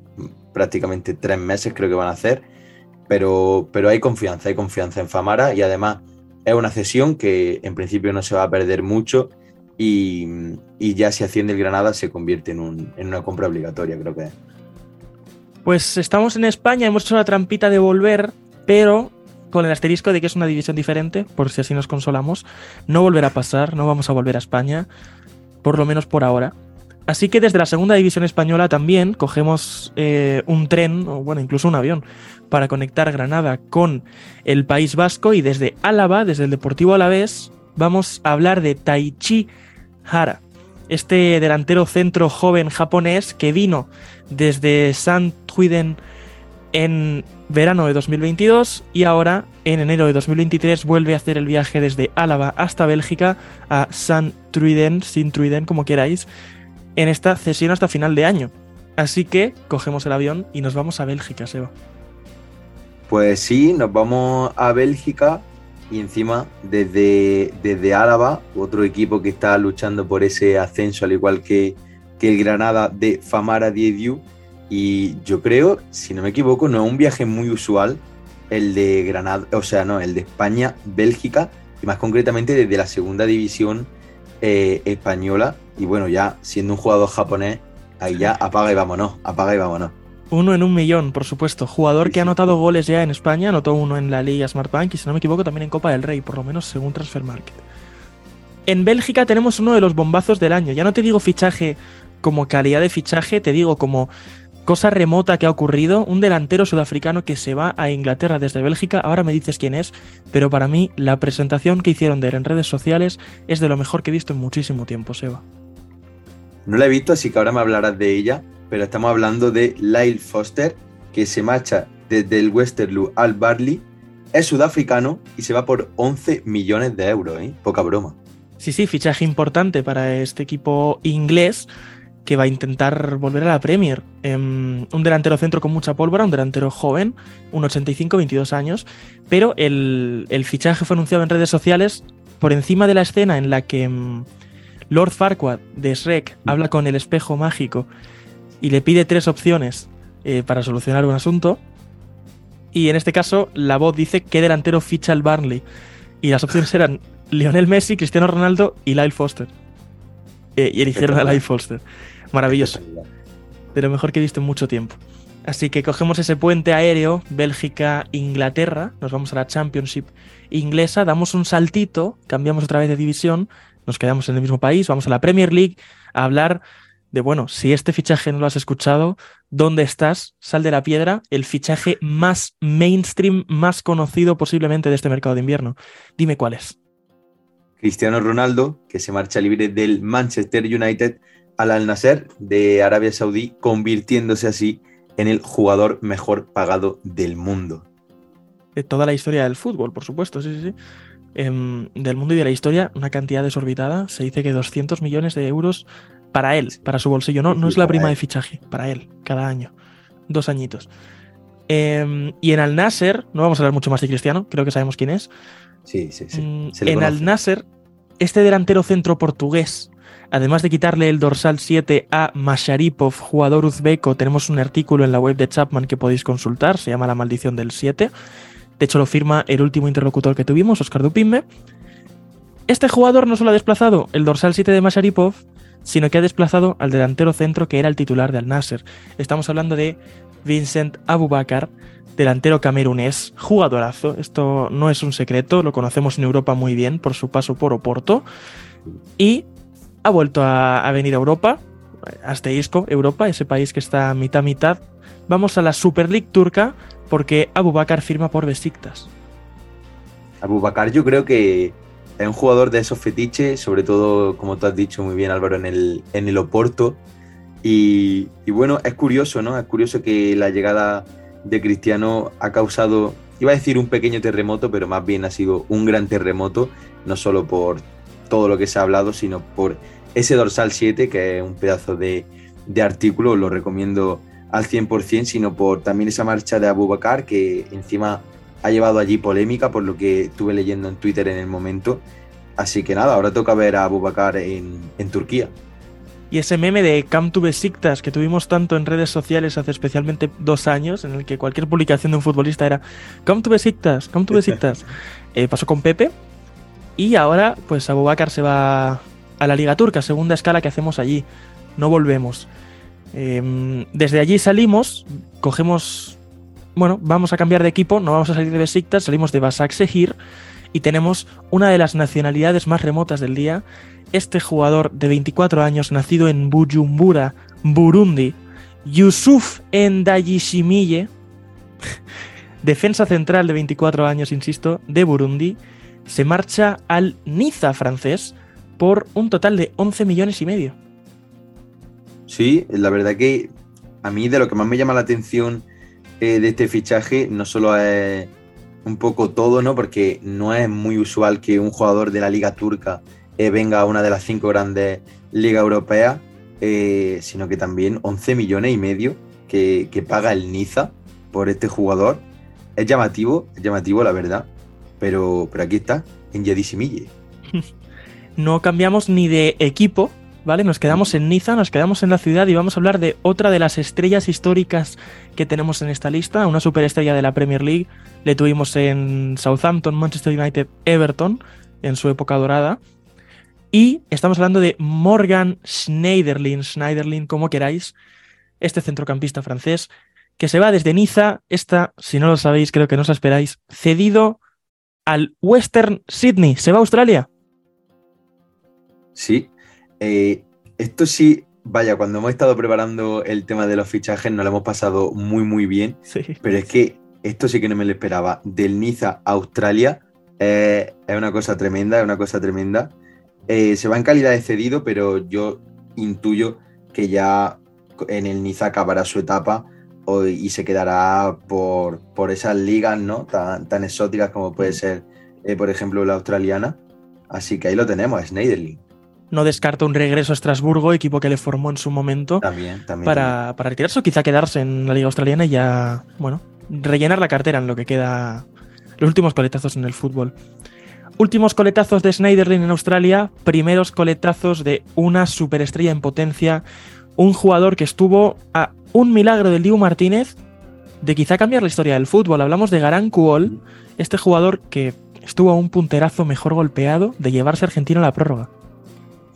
prácticamente tres meses, creo que van a hacer. Pero, pero hay confianza, hay confianza en Famara y además es una cesión que en principio no se va a perder mucho y, y ya si asciende el Granada se convierte en, un, en una compra obligatoria, creo que es. Pues estamos en España, hemos hecho la trampita de volver, pero con el asterisco de que es una división diferente, por si así nos consolamos. No volverá a pasar, no vamos a volver a España, por lo menos por ahora. Así que desde la segunda división española también cogemos eh, un tren, o bueno, incluso un avión, para conectar Granada con el País Vasco. Y desde Álava, desde el Deportivo Alavés, vamos a hablar de Taichi Hara, este delantero centro joven japonés que vino desde Sandhuisen en verano de dos mil veintidós y ahora en enero de dos mil veintitrés vuelve a hacer el viaje desde Álava hasta Bélgica a Sandhuisen, Sandhuisen, como queráis, en esta cesión hasta final de año. Así que cogemos el avión y nos vamos a Bélgica, Seba. Pues sí, nos vamos a Bélgica y encima desde, desde Álava, otro equipo que está luchando por ese ascenso, al igual que, que el Granada de Famara Diédhiou. Y yo creo, si no me equivoco, no es un viaje muy usual el de Granada, o sea, no, el de España-Bélgica, y más concretamente desde la segunda división eh, española. Y bueno, ya siendo un jugador japonés, ahí ya apaga y vámonos, apaga y vámonos. Uno en un millón, por supuesto. Jugador que ha anotado goles ya en España, anotó uno en la Liga Smartbank y si no me equivoco también en Copa del Rey, por lo menos según Transfermarkt. En Bélgica tenemos uno de los bombazos del año. Ya no te digo fichaje como calidad de fichaje, te digo como cosa remota que ha ocurrido. Un delantero sudafricano que se va a Inglaterra desde Bélgica, ahora me dices quién es, pero para mí la presentación que hicieron de él en redes sociales es de lo mejor que he visto en muchísimo tiempo, Seba. No la he visto, así que ahora me hablarás de ella, pero estamos hablando de Lyle Foster, que se marcha desde el Westerlo al Burnley, es sudafricano y se va por once millones de euros, ¿eh? Poca broma. Sí, sí, fichaje importante para este equipo inglés que va a intentar volver a la Premier. Um, un delantero centro con mucha pólvora, un delantero joven, un ochenta y cinco, veintidós años, pero el, el fichaje fue anunciado en redes sociales por encima de la escena en la que... Um, Lord Farquaad de Shrek habla con el espejo mágico y le pide tres opciones eh, para solucionar un asunto. Y en este caso, la voz dice qué delantero ficha el Burnley. Y las opciones eran Lionel Messi, Cristiano Ronaldo y Lyle Foster. Eh, y eligieron a Lyle Foster. Maravilloso. De lo mejor que he visto en mucho tiempo. Así que cogemos ese puente aéreo, Bélgica-Inglaterra, nos vamos a la Championship inglesa, damos un saltito, cambiamos otra vez de división. Nos quedamos en el mismo país, vamos a la Premier League a hablar de, bueno, si este fichaje no lo has escuchado, ¿dónde estás? Sal de la piedra, el fichaje más mainstream, más conocido posiblemente de este mercado de invierno. Dime cuál es. Cristiano Ronaldo, que se marcha libre del Manchester United al Al-Nassr de Arabia Saudí, convirtiéndose así en el jugador mejor pagado del mundo. De toda la historia del fútbol, por supuesto, sí, sí, sí. Eh, del mundo y de la historia, una cantidad desorbitada. Se dice que doscientos millones de euros para él, para su bolsillo. No, no es la prima de fichaje, para él, cada año. Dos añitos. Eh, y en Al-Nassr, no vamos a hablar mucho más de Cristiano, creo que sabemos quién es. Sí, sí, sí. Se le en conoce. Al-Nassr, este delantero centro portugués, además de quitarle el dorsal siete a Masharipov, jugador uzbeco, tenemos un artículo en la web de Chapman que podéis consultar, se llama La Maldición del siete. De hecho, lo firma el último interlocutor que tuvimos, Óscar Dupimbe. Este jugador no solo ha desplazado el dorsal siete de Masharipov, sino que ha desplazado al delantero centro que era el titular de Al-Nassr. Estamos hablando de Vincent Aboubakar, delantero camerunés, jugadorazo. Esto no es un secreto, lo conocemos en Europa muy bien por su paso por Oporto. Y ha vuelto a, a venir a Europa, hasta Isco, Europa, ese país que está mitad-mitad. Vamos a la Super League turca, porque Aboubakar firma por Besiktas. Aboubakar, yo creo que es un jugador de esos fetiches, sobre todo, como tú has dicho muy bien, Álvaro, en el, en el Oporto. Y, y bueno, es curioso, ¿no? Es curioso que la llegada de Cristiano ha causado, iba a decir un pequeño terremoto, pero más bien ha sido un gran terremoto, no solo por todo lo que se ha hablado, sino por ese dorsal siete, que es un pedazo de, de artículo, lo recomiendo al cien por cien, sino por también esa marcha de Aboubakar, que encima ha llevado allí polémica, por lo que estuve leyendo en Twitter en el momento. Así que nada, ahora toca ver a Aboubakar en, en Turquía. Y ese meme de Come to Besiktas que tuvimos tanto en redes sociales hace especialmente dos años, en el que cualquier publicación de un futbolista era Come to Besiktas, Come to Besiktas, eh, pasó con Pepe. Y ahora pues Aboubakar se va a la Liga Turca, segunda escala que hacemos allí, no volvemos. Eh, desde allí salimos, cogemos, bueno, vamos a cambiar de equipo, no vamos a salir de Besiktas, salimos de Başakşehir y tenemos una de las nacionalidades más remotas del día. Este jugador de veinticuatro años, nacido en Bujumbura, Burundi, Yusuf Ndayishimiye, defensa central de veinticuatro años, insisto, de Burundi, se marcha al Niza francés por un total de once millones y medio. Sí, la verdad que a mí de lo que más me llama la atención eh, de este fichaje no solo es un poco todo, ¿no? Porque no es muy usual que un jugador de la Liga Turca eh, venga a una de las cinco grandes ligas europeas, eh, sino que también once millones y medio que, que paga el Niza por este jugador. Es llamativo, es llamativo la verdad. Pero, pero aquí está, en Ndayishimiye. No cambiamos ni de equipo, ¿vale? Nos quedamos en Niza, nos quedamos en la ciudad y vamos a hablar de otra de las estrellas históricas que tenemos en esta lista, una superestrella de la Premier League. Le tuvimos en Southampton, Manchester United, Everton, en su época dorada. Y estamos hablando de Morgan Schneiderlin, Schneiderlin, como queráis, este centrocampista francés, que se va desde Niza, esta, si no lo sabéis, creo que no os esperáis, cedido al Western Sydney. ¿Se va a Australia? Sí. Eh, esto sí, vaya, cuando hemos estado preparando el tema de los fichajes nos lo hemos pasado muy, muy bien. Sí. Pero es que esto sí que no me lo esperaba. Del Niza a Australia eh, es una cosa tremenda, es una cosa tremenda. Eh, se va en calidad de cedido, pero yo intuyo que ya en el Niza acabará su etapa y se quedará por, por esas ligas, ¿no? tan, tan exóticas como puede ser, eh, por ejemplo, la australiana. Así que ahí lo tenemos, Schneiderlin. No descarto un regreso a Estrasburgo, equipo que le formó en su momento, también, también, para, también. para retirarse o quizá quedarse en la liga australiana y ya, bueno, rellenar la cartera en lo que queda, los últimos coletazos en el fútbol. Últimos coletazos de Schneiderlin en Australia, primeros coletazos de una superestrella en potencia, un jugador que estuvo a un milagro del Dibu Martínez de quizá cambiar la historia del fútbol. Hablamos de Garang Kuol, este jugador que estuvo a un punterazo mejor golpeado de llevarse a Argentina a la prórroga.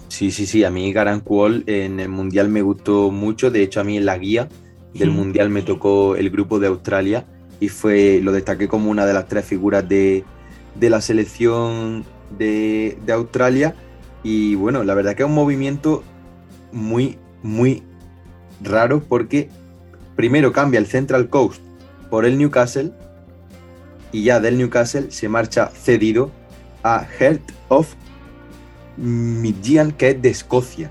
Sí, sí, sí, a mí Garang Kuol en el Mundial me gustó mucho, de hecho a mí en la guía del sí. Mundial me tocó el grupo de Australia y fue, lo destaqué como una de las tres figuras de, de la selección de, de Australia. Y bueno, la verdad que es un movimiento muy muy raro porque primero cambia el Central Coast por el Newcastle y ya del Newcastle se marcha cedido a Hertha of Midlothian, que es de Escocia.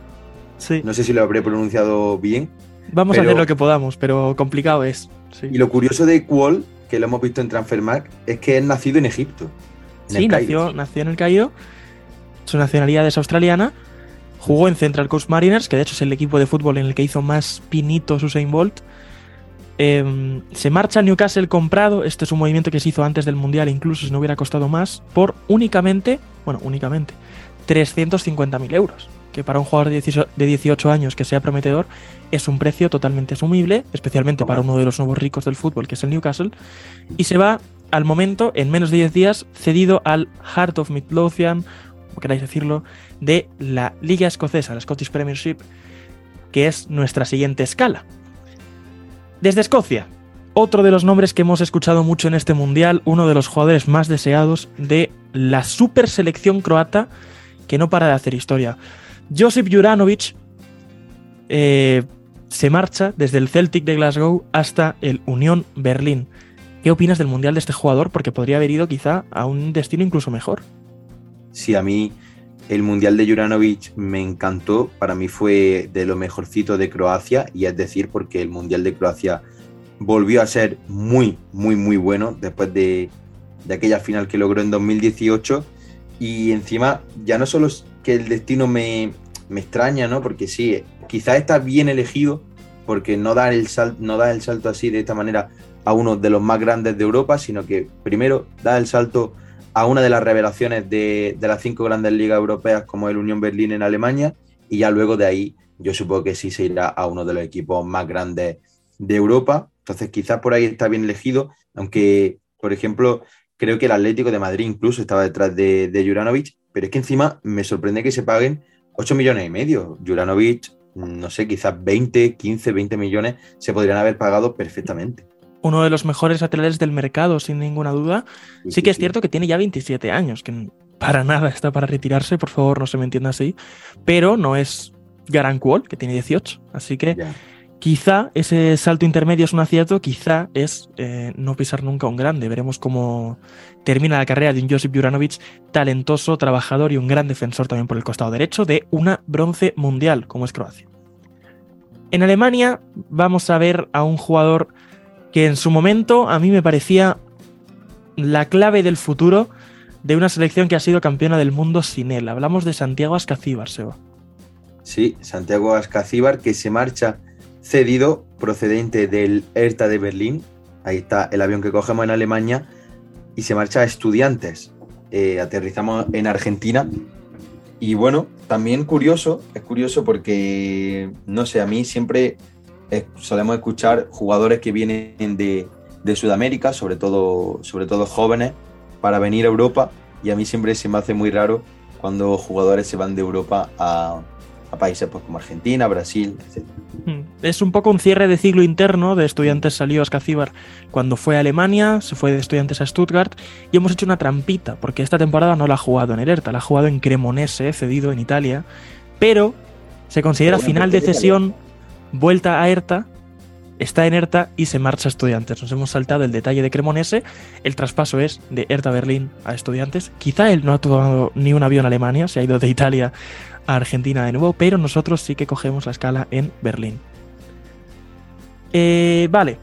Sí. No sé si lo habré pronunciado bien. Vamos pero... a hacer lo que podamos, pero complicado es. Sí. Y lo curioso de Kuol, que lo hemos visto en Transfermarkt, es que es nacido en Egipto. En sí, nació, nació en el Cairo. Su nacionalidad es australiana. Jugó en Central Coast Mariners, que de hecho es el equipo de fútbol en el que hizo más pinitos Usain Bolt. Eh, se marcha Newcastle comprado, este es un movimiento que se hizo antes del Mundial, incluso si no hubiera costado más, por únicamente, bueno, únicamente, trescientos cincuenta mil euros, que para un jugador de dieciocho años que sea prometedor es un precio totalmente asumible, especialmente para uno de los nuevos ricos del fútbol, que es el Newcastle, y se va, al momento, en menos de diez días, cedido al Heart of Midlothian, como queráis decirlo, de la Liga Escocesa, la Scottish Premiership, que es nuestra siguiente escala. Desde Escocia, otro de los nombres que hemos escuchado mucho en este Mundial, uno de los jugadores más deseados de la super selección croata, que no para de hacer historia. Josip Juranović eh, se marcha desde el Celtic de Glasgow hasta el Unión Berlín. ¿Qué opinas del Mundial de este jugador? Porque podría haber ido quizá a un destino incluso mejor. Sí, a mí el Mundial de Juranović me encantó, para mí fue de lo mejorcito de Croacia, y es decir, porque el Mundial de Croacia volvió a ser muy, muy, muy bueno después de, de aquella final que logró en dos mil dieciocho, y encima ya no solo es que el destino me, me extraña, ¿no? Porque sí, quizás está bien elegido, porque no da el sal, no da el salto así de esta manera a uno de los más grandes de Europa, sino que primero da el salto a una de las revelaciones de, de las cinco grandes ligas europeas como el Unión Berlín en Alemania, y ya luego de ahí yo supongo que sí se irá a uno de los equipos más grandes de Europa. Entonces quizás por ahí está bien elegido, aunque por ejemplo creo que el Atlético de Madrid incluso estaba detrás de, de Juranović, pero es que encima me sorprende que se paguen ocho millones y medio. Juranović, no sé, quizás veinte, quince, veinte millones se podrían haber pagado perfectamente. Uno de los mejores laterales del mercado, sin ninguna duda. Sí, sí que es sí. Cierto que tiene ya veintisiete años, que para nada está para retirarse, por favor, no se me entienda así, pero no es Garang Kuol, que tiene dieciocho. Así que yeah. Quizá ese salto intermedio es un acierto, quizá es eh, no pisar nunca un grande. Veremos cómo termina la carrera de un Josip Juranović, talentoso, trabajador y un gran defensor también por el costado derecho de una bronce mundial, como es Croacia. En Alemania vamos a ver a un jugador que en su momento a mí me parecía la clave del futuro de una selección que ha sido campeona del mundo sin él. Hablamos de Santiago Ascacíbar, Seba. Sí, Santiago Ascacíbar, que se marcha cedido, procedente del Hertha de Berlín. Ahí está el avión que cogemos en Alemania y se marcha a Estudiantes. Eh, aterrizamos en Argentina y bueno, también curioso, es curioso porque, no sé, a mí siempre... solemos escuchar jugadores que vienen de, de Sudamérica, sobre todo, sobre todo jóvenes, para venir a Europa, y a mí siempre se me hace muy raro cuando jugadores se van de Europa a, a países pues, como Argentina, Brasil, etcétera. Es un poco un cierre de ciclo interno. De Estudiantes salió Ascacíbar cuando fue a Alemania, se fue de Estudiantes a Stuttgart, y hemos hecho una trampita, porque esta temporada no la ha jugado en el Hertha, la ha jugado en Cremonese, cedido en Italia, pero se considera pero final de cesión. Vuelta a Hertha, está en Hertha y se marcha a Estudiantes. Nos hemos saltado el detalle de Cremonese, el traspaso es de Hertha Berlín a Estudiantes. Quizá él no ha tomado ni un avión a Alemania, se ha ido de Italia a Argentina de nuevo, pero nosotros sí que cogemos la escala en Berlín. Eh, vale,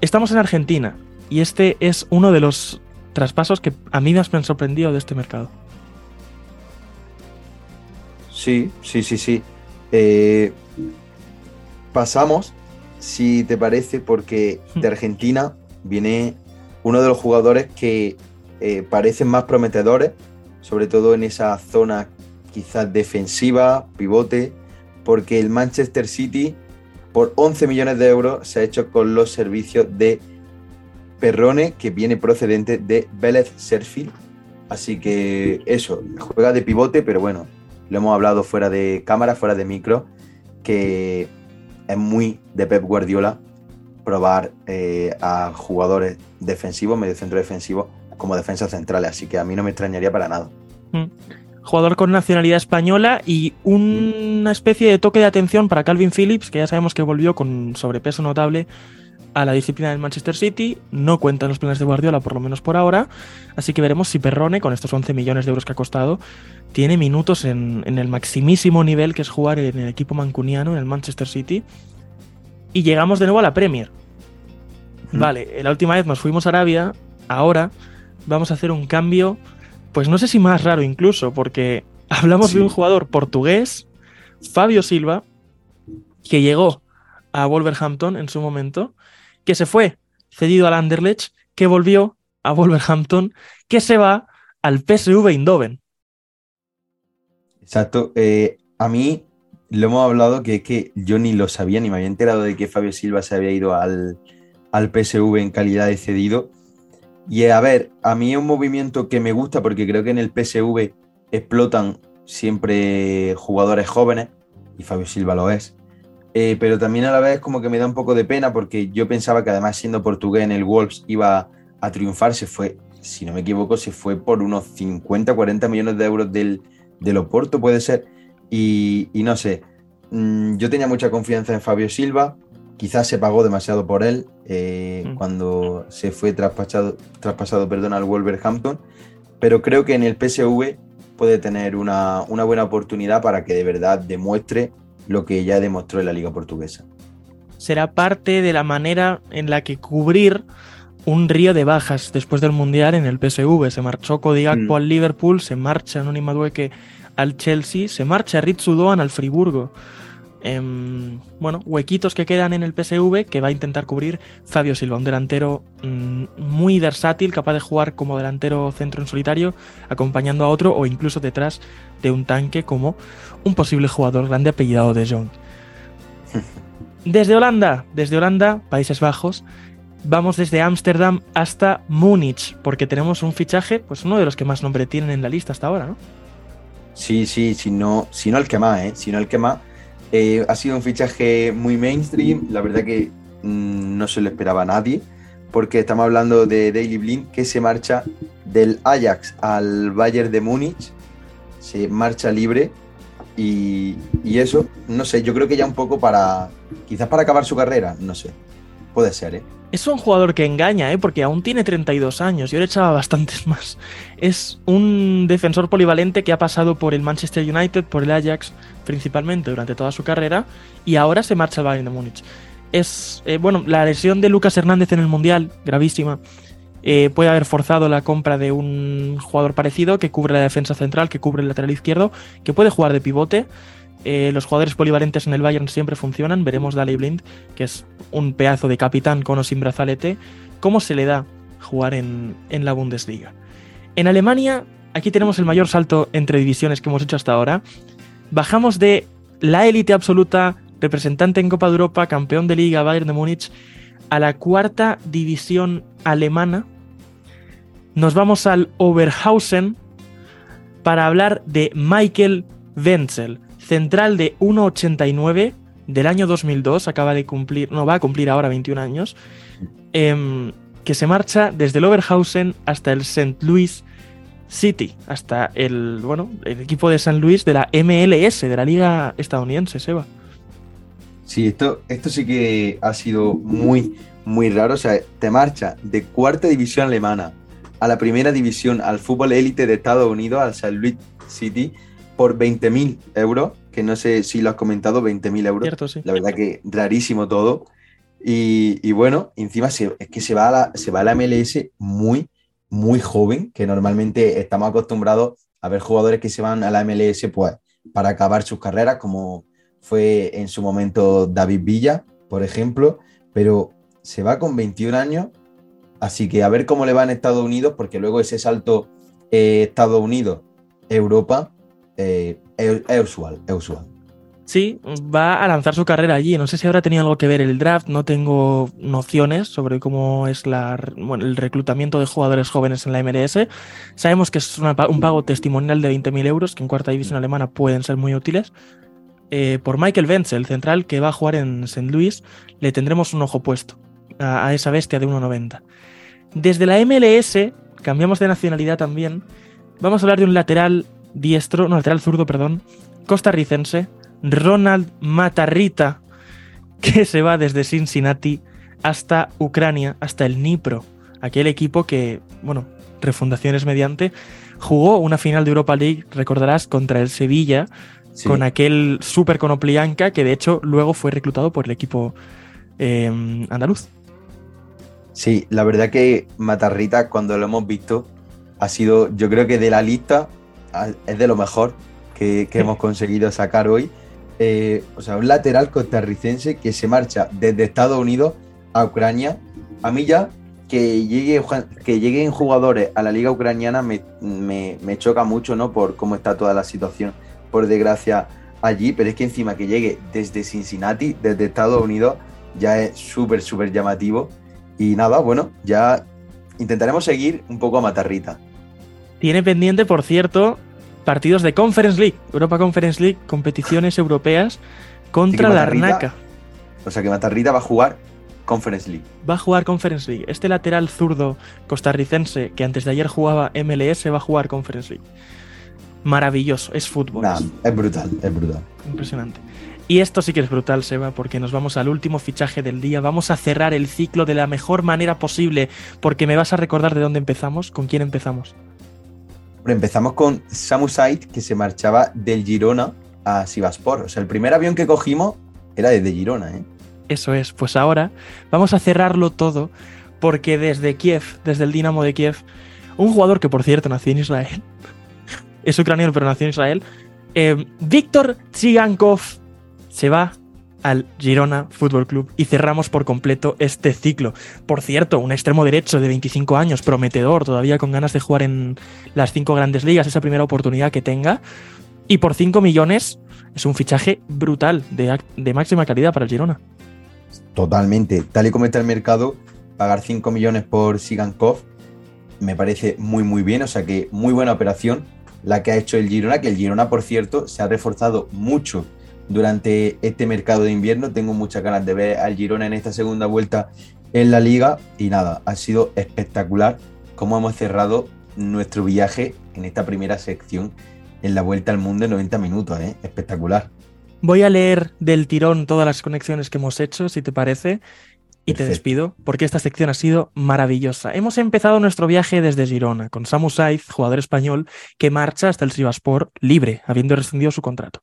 estamos en Argentina y este es uno de los traspasos que a mí me han sorprendido de este mercado. Sí, sí, sí, sí. Eh... Pasamos, si te parece, porque de Argentina viene uno de los jugadores que eh, parecen más prometedores, sobre todo en esa zona quizás defensiva, pivote, porque el Manchester City por once millones de euros se ha hecho con los servicios de Perrone, que viene procedente de Vélez Sarsfield. Así que eso, juega de pivote, pero bueno, lo hemos hablado fuera de cámara, fuera de micro, que... es muy de Pep Guardiola probar eh, a jugadores defensivos, mediocentro defensivo, como defensas centrales, así que a mí no me extrañaría para nada. jugador con nacionalidad española, y una especie de toque de atención para Calvin Phillips, que ya sabemos que volvió con sobrepeso notable a la disciplina del Manchester City. No cuentan los planes de Guardiola, por lo menos por ahora, así que veremos si Perrone, con estos once millones de euros que ha costado, tiene minutos en, en el maximísimo nivel que es jugar en el equipo mancuniano, en el Manchester City. Y llegamos de nuevo a la Premier. Mm. Vale, la última vez nos fuimos a Arabia, ahora vamos a hacer un cambio, pues no sé si más raro incluso, porque hablamos sí. de un jugador portugués, Fabio Silva, que llegó a Wolverhampton en su momento, que se fue cedido al Anderlecht, que volvió a Wolverhampton, que se va al P S V Eindhoven. Exacto. Eh, a mí lo hemos hablado que, que yo ni lo sabía, ni me había enterado de que Fabio Silva se había ido al, al P S V en calidad de cedido. Y a ver, a mí es un movimiento que me gusta porque creo que en el P S V explotan siempre jugadores jóvenes, y Fabio Silva lo es. Eh, pero también a la vez como que me da un poco de pena, porque yo pensaba que además siendo portugués en el Wolves iba a triunfar. Se fue, si no me equivoco, se fue por unos cincuenta, cuarenta millones de euros del, del Oporto, puede ser, y, y no sé, yo tenía mucha confianza en Fabio Silva, quizás se pagó demasiado por él eh, mm. cuando se fue traspasado, traspasado perdón, al Wolverhampton, pero creo que en el P S V puede tener una, una buena oportunidad para que de verdad demuestre lo que ya demostró en la Liga Portuguesa. Será parte de la manera en la que cubrir un río de bajas después del Mundial en el P S V. Se marchó Cody Gakpo mm. al Liverpool, se marcha Noni Madueke al Chelsea, se marcha Ritsu Doan al Friburgo. Eh, bueno, huequitos que quedan en el P S V que va a intentar cubrir Fabio Silva, un delantero mm, muy versátil, capaz de jugar como delantero centro en solitario, acompañando a otro o incluso detrás de un tanque, como un posible jugador grande apellidado De Jong. Desde Holanda, desde Holanda, Países Bajos, vamos desde Ámsterdam hasta Múnich, porque tenemos un fichaje, pues uno de los que más nombre tienen en la lista hasta ahora, ¿no? Sí, sí, si no, si no el que más, ¿eh? Si no el que más. Eh, ha sido un fichaje muy mainstream, la verdad que mmm, no se lo esperaba a nadie, porque estamos hablando de Daley Blind, que se marcha del Ajax al Bayern de Múnich, se marcha libre, y, y eso, no sé, yo creo que ya un poco para, quizás para acabar su carrera, no sé, puede ser, ¿eh? Es un jugador que engaña, ¿eh? Porque aún tiene treinta y dos años, yo le echaba bastantes más. Es un defensor polivalente que ha pasado por el Manchester United, por el Ajax, principalmente durante toda su carrera, y ahora se marcha al Bayern de Múnich. Es, eh, bueno, la lesión de Lucas Hernández en el Mundial, gravísima, eh, puede haber forzado la compra de un jugador parecido que cubre la defensa central, que cubre el lateral izquierdo, que puede jugar de pivote. Eh, los jugadores polivalentes en el Bayern siempre funcionan. Veremos Daley Blind, que es un pedazo de capitán con o sin brazalete, cómo se le da jugar en, en la Bundesliga. En Alemania, aquí tenemos el mayor salto entre divisiones que hemos hecho hasta ahora. Bajamos de la élite absoluta, representante en Copa de Europa, campeón de Liga, Bayern de Múnich, a la cuarta división alemana. Nos vamos al Oberhausen para hablar de Michael Wenzel, central de uno ochenta y nueve del año dos mil dos, acaba de cumplir, no, va a cumplir ahora veintiún años, eh, que se marcha desde el Oberhausen hasta el Saint Louis City, hasta el, bueno, el equipo de Saint Louis de la M L S, de la Liga Estadounidense, Seba. Sí, esto, esto sí que ha sido muy, muy raro. O sea, te marcha de cuarta división alemana a la primera división, al fútbol élite de Estados Unidos, al Saint Louis City, por veinte mil euros, que no sé si lo has comentado, veinte mil euros. Cierto, sí. La verdad que rarísimo todo. Y, y bueno, encima se, es que se va, a la, se va a la M L S muy, muy joven, que normalmente estamos acostumbrados a ver jugadores que se van a la M L S pues, para acabar sus carreras, como fue en su momento David Villa, por ejemplo, pero se va con veintiún años, así que a ver cómo le va en Estados Unidos, porque luego ese salto eh, Estados Unidos-Europa Eh, es usual, es usual. Sí, va a lanzar su carrera allí. No sé si habrá tenido algo que ver el draft, no tengo nociones sobre cómo es la, bueno, el reclutamiento de jugadores jóvenes en la M L S. Sabemos que es una, un pago testimonial de veinte mil euros, que en cuarta división alemana pueden ser muy útiles. Eh, por Michael Wenzel, el central que va a jugar en Saint Louis, le tendremos un ojo puesto a, a esa bestia de uno noventa. Desde la M L S, cambiamos de nacionalidad también, vamos a hablar de un lateral diestro, no, lateral zurdo, perdón, costarricense, Ronald Matarrita, que se va desde Cincinnati hasta Ucrania, hasta el Dnipro, aquel equipo que, bueno, refundaciones mediante, jugó una final de Europa League, recordarás, contra el Sevilla, sí, con aquel súper Konoplyanka, que de hecho luego fue reclutado por el equipo eh, andaluz. Sí, la verdad que Matarrita, cuando lo hemos visto, ha sido, yo creo que de la lista, es de lo mejor que, que hemos conseguido sacar hoy. Eh, o sea, un lateral costarricense que se marcha desde Estados Unidos a Ucrania. A mí ya que, llegue, que lleguen jugadores a la liga ucraniana me, me, me choca mucho, ¿no? Por cómo está toda la situación, por desgracia, allí. Pero es que encima que llegue desde Cincinnati, desde Estados Unidos, ya es súper, súper llamativo. Y nada, bueno, ya intentaremos seguir un poco a Matarrita. Tiene pendiente, por cierto, partidos de Conference League, Europa Conference League, competiciones europeas contra la Larnaca. O sea que Matarrita va a jugar Conference League. Va a jugar Conference League. Este lateral zurdo costarricense que antes de ayer jugaba M L S va a jugar Conference League. Maravilloso, es fútbol. Nah, es brutal, es brutal. Impresionante. Y esto sí que es brutal, Seba, porque nos vamos al último fichaje del día. Vamos a cerrar el ciclo de la mejor manera posible, porque me vas a recordar de dónde empezamos. ¿Con quién empezamos? Empezamos con Samu Saiz, que se marchaba del Girona a Sivaspor. O sea, el primer avión que cogimos era desde Girona, ¿eh? Eso es. Pues ahora vamos a cerrarlo todo, porque desde Kiev, desde el Dinamo de Kiev, un jugador que, por cierto, nació en Israel, es ucraniano, pero nació en Israel, eh, Víctor Tsigankov, se va al Girona Fútbol Club y cerramos por completo este ciclo. Por cierto, un extremo derecho de veinticinco años, prometedor, todavía con ganas de jugar en las cinco grandes ligas, esa primera oportunidad que tenga. Y por cinco millones es un fichaje brutal, de, de máxima calidad para el Girona. Totalmente. Tal y como está el mercado, pagar cinco millones por Tsigankov me parece muy, muy bien. O sea que muy buena operación la que ha hecho el Girona, que el Girona, por cierto, se ha reforzado mucho durante este mercado de invierno. Tengo muchas ganas de ver al Girona en esta segunda vuelta en la Liga. Y nada, ha sido espectacular cómo hemos cerrado nuestro viaje en esta primera sección en la Vuelta al Mundo en noventa minutos. ¿eh? Espectacular. Voy a leer del tirón todas las conexiones que hemos hecho, si te parece. Y perfecto, te despido, porque esta sección ha sido maravillosa. Hemos empezado nuestro viaje desde Girona, con Samu Saiz, jugador español, que marcha hasta el Sivaspor libre, habiendo rescindido su contrato.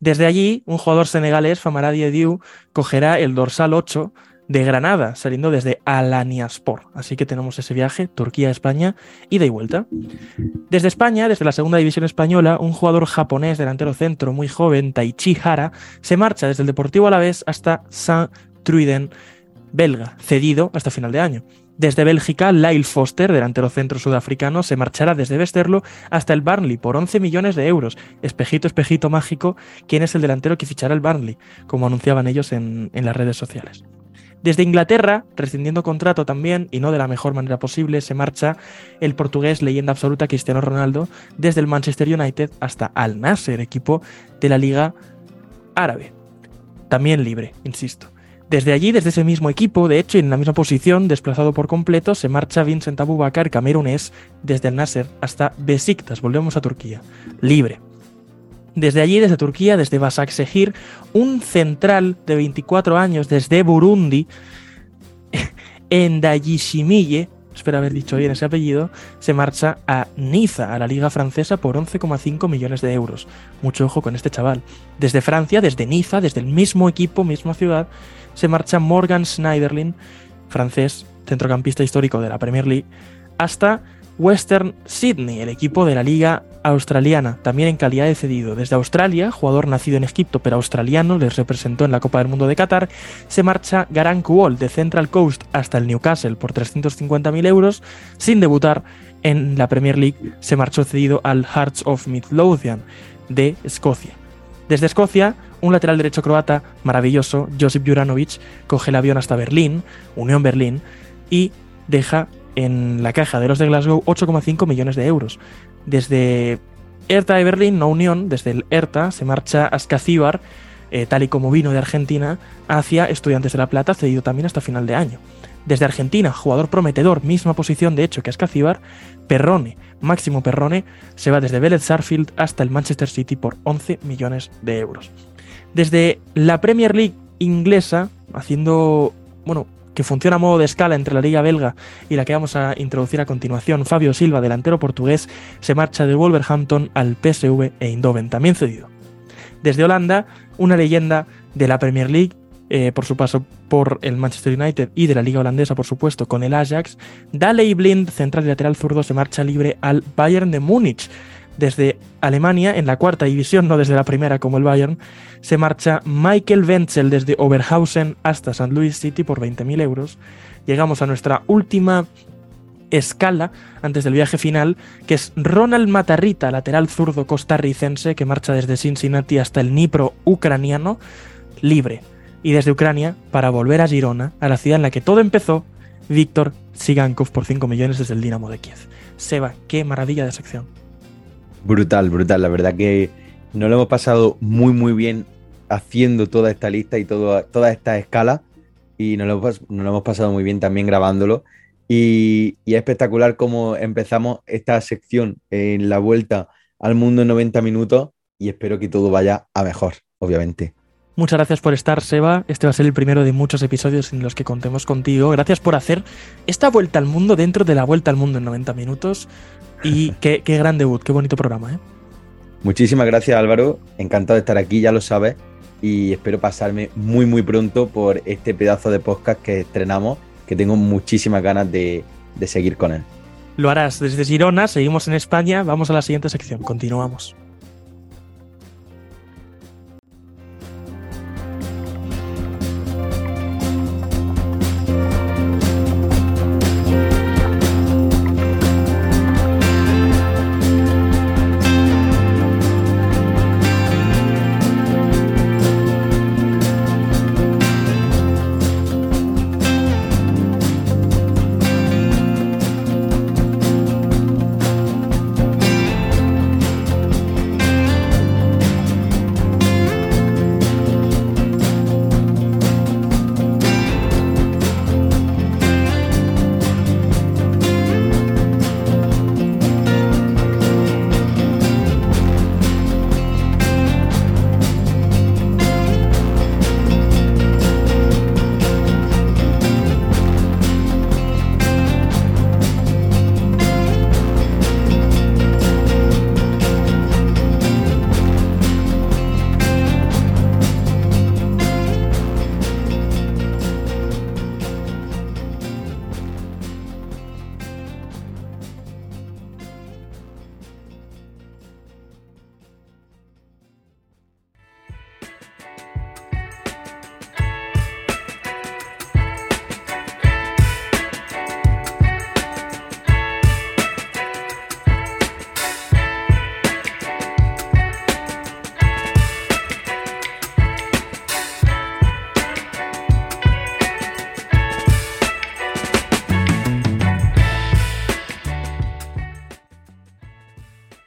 Desde allí, un jugador senegalés, Famara Diédhiou, cogerá el dorsal ocho de Granada, saliendo desde Al-Nassr. Así que tenemos ese viaje, Turquía-España, ida y vuelta. Desde España, desde la segunda división española, un jugador japonés delantero centro muy joven, Taichi Hara, se marcha desde el Deportivo Alavés hasta Saint-Truiden, belga, cedido hasta final de año. Desde Bélgica, Lyle Foster, delantero centro sudafricano, se marchará desde Westerlo hasta el Burnley por once millones de euros. Espejito, espejito mágico, ¿quién es el delantero que fichará el Burnley? Como anunciaban ellos en, en las redes sociales. Desde Inglaterra, rescindiendo contrato también, y no de la mejor manera posible, se marcha el portugués leyenda absoluta Cristiano Ronaldo desde el Manchester United hasta Al-Nassr, equipo de la Liga Árabe. También libre, insisto. Desde allí, desde ese mismo equipo, de hecho, y en la misma posición, desplazado por completo, se marcha Vincent Aboubakar, camerunés, desde Al-Nassr hasta Besiktas. Volvemos a Turquía, libre. Desde allí, desde Turquía, desde Başakşehir, un central de veinticuatro años, desde Burundi, Ndayishimiye, espero haber dicho bien ese apellido, se marcha a Niza, a la Liga Francesa, por once coma cinco millones de euros. Mucho ojo con este chaval. Desde Francia, desde Niza, desde el mismo equipo, misma ciudad, se marcha Morgan Schneiderlin, francés, centrocampista histórico de la Premier League, hasta Western Sydney, el equipo de la Liga Australiana, también en calidad de cedido. Desde Australia, jugador nacido en Egipto pero australiano, les representó en la Copa del Mundo de Qatar, se marcha Garang Kuol de Central Coast hasta el Newcastle por trescientos cincuenta mil euros, sin debutar en la Premier League, se marchó cedido al Hearts of Midlothian de Escocia. Desde Escocia, un lateral derecho croata maravilloso, Josip Juranović, coge el avión hasta Berlín, Unión Berlín, y deja en la caja de los de Glasgow ocho coma cinco millones de euros. Desde Hertha de Berlín, no Unión, desde el Hertha se marcha Ascacíbar, eh, tal y como vino de Argentina, hacia Estudiantes de La Plata, cedido también hasta final de año. Desde Argentina, jugador prometedor, misma posición de hecho que Ascacíbar, Perrone, Máximo Perrone, se va desde Vélez Sarsfield hasta el Manchester City por once millones de euros. Desde la Premier League inglesa, haciendo, bueno, que funciona a modo de escala entre la liga belga y la que vamos a introducir a continuación, Fabio Silva, delantero portugués, se marcha de Wolverhampton al P S V Eindhoven, también cedido. Desde Holanda, una leyenda de la Premier League, Eh, por su paso por el Manchester United y de la liga holandesa, por supuesto, con el Ajax, Daley Blind, central y lateral zurdo, se marcha libre al Bayern de Múnich. Desde Alemania, en la cuarta división, no desde la primera como el Bayern, se marcha Michael Wentzel desde Oberhausen hasta Saint Louis City por veinte mil euros. Llegamos a nuestra última escala antes del viaje final, que es Ronald Matarrita, lateral zurdo costarricense, que marcha desde Cincinnati hasta el Dnipro ucraniano, libre. Y desde Ucrania, para volver a Girona, a la ciudad en la que todo empezó, Víctor Sigankov por cinco millones desde el Dinamo de Kiev. Seba, qué maravilla de sección. Brutal, brutal. La verdad que nos lo hemos pasado muy, muy bien haciendo toda esta lista y todo, toda esta escala. Y nos lo, nos lo hemos pasado muy bien también grabándolo. Y, y es espectacular cómo empezamos esta sección en la vuelta al mundo en noventa minutos. Y espero que todo vaya a mejor, obviamente. Muchas gracias por estar, Seba. Este va a ser el primero de muchos episodios en los que contemos contigo. Gracias por hacer esta vuelta al mundo dentro de la vuelta al mundo en noventa minutos. Y qué, qué gran debut, qué bonito programa, ¿eh? Muchísimas gracias, Álvaro. Encantado de estar aquí, ya lo sabes. Y espero pasarme muy, muy pronto por este pedazo de podcast que estrenamos, que tengo muchísimas ganas de, de seguir con él. Lo harás desde Girona, seguimos en España. Vamos a la siguiente sección, continuamos.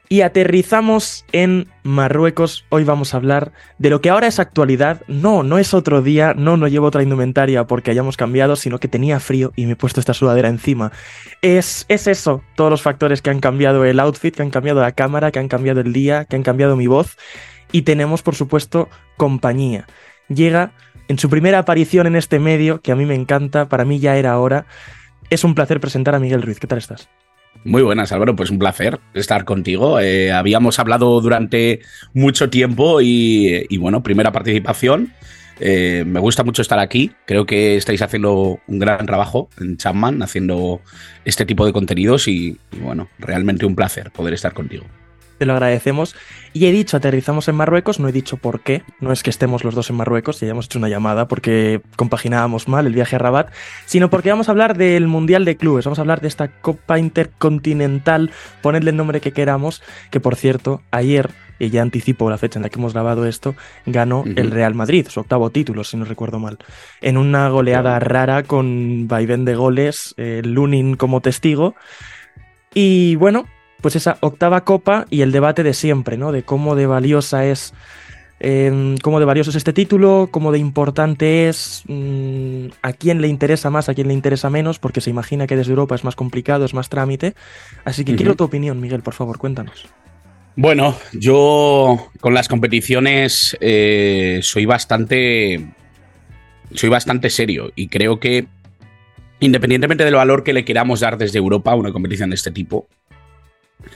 Y aterrizamos en Marruecos. Hoy vamos a hablar de lo que ahora es actualidad. No, no es otro día, no, no llevo otra indumentaria porque hayamos cambiado, sino que tenía frío y me he puesto esta sudadera encima. Es, es eso, todos los factores que han cambiado el outfit, que han cambiado la cámara, que han cambiado el día, que han cambiado mi voz. Y tenemos, por supuesto, compañía. Llega en su primera aparición en este medio, que a mí me encanta, para mí ya era hora. Es un placer presentar a Miguel Ruiz. ¿Qué tal estás? Muy buenas, Álvaro, pues un placer estar contigo. Eh, habíamos hablado durante mucho tiempo y, y bueno, primera participación. Eh, me gusta mucho estar aquí. Creo que estáis haciendo un gran trabajo en Chapman, haciendo este tipo de contenidos y, y bueno, realmente un placer poder estar contigo. Te lo agradecemos. Y he dicho, aterrizamos en Marruecos, no he dicho por qué, no es que estemos los dos en Marruecos y hayamos hecho una llamada porque compaginábamos mal el viaje a Rabat, sino porque vamos a hablar del Mundial de Clubes, vamos a hablar de esta Copa Intercontinental, ponedle el nombre que queramos, que por cierto, ayer, y ya anticipo la fecha en la que hemos grabado esto, ganó uh-huh. el Real Madrid, su octavo título, si no recuerdo mal, en una goleada rara con vaivén de goles, eh, Lunin como testigo, y bueno, pues esa octava copa y el debate de siempre, ¿no? De cómo de valiosa es Eh, cómo de valioso es este título, cómo de importante es, mmm, a quién le interesa más, a quién le interesa menos, porque se imagina que desde Europa es más complicado, es más trámite. Así que uh-huh. quiero tu opinión, Miguel, por favor, cuéntanos. Bueno, yo con las competiciones eh, soy bastante soy bastante serio y creo que, independientemente del valor que le queramos dar desde Europa a una competición de este tipo,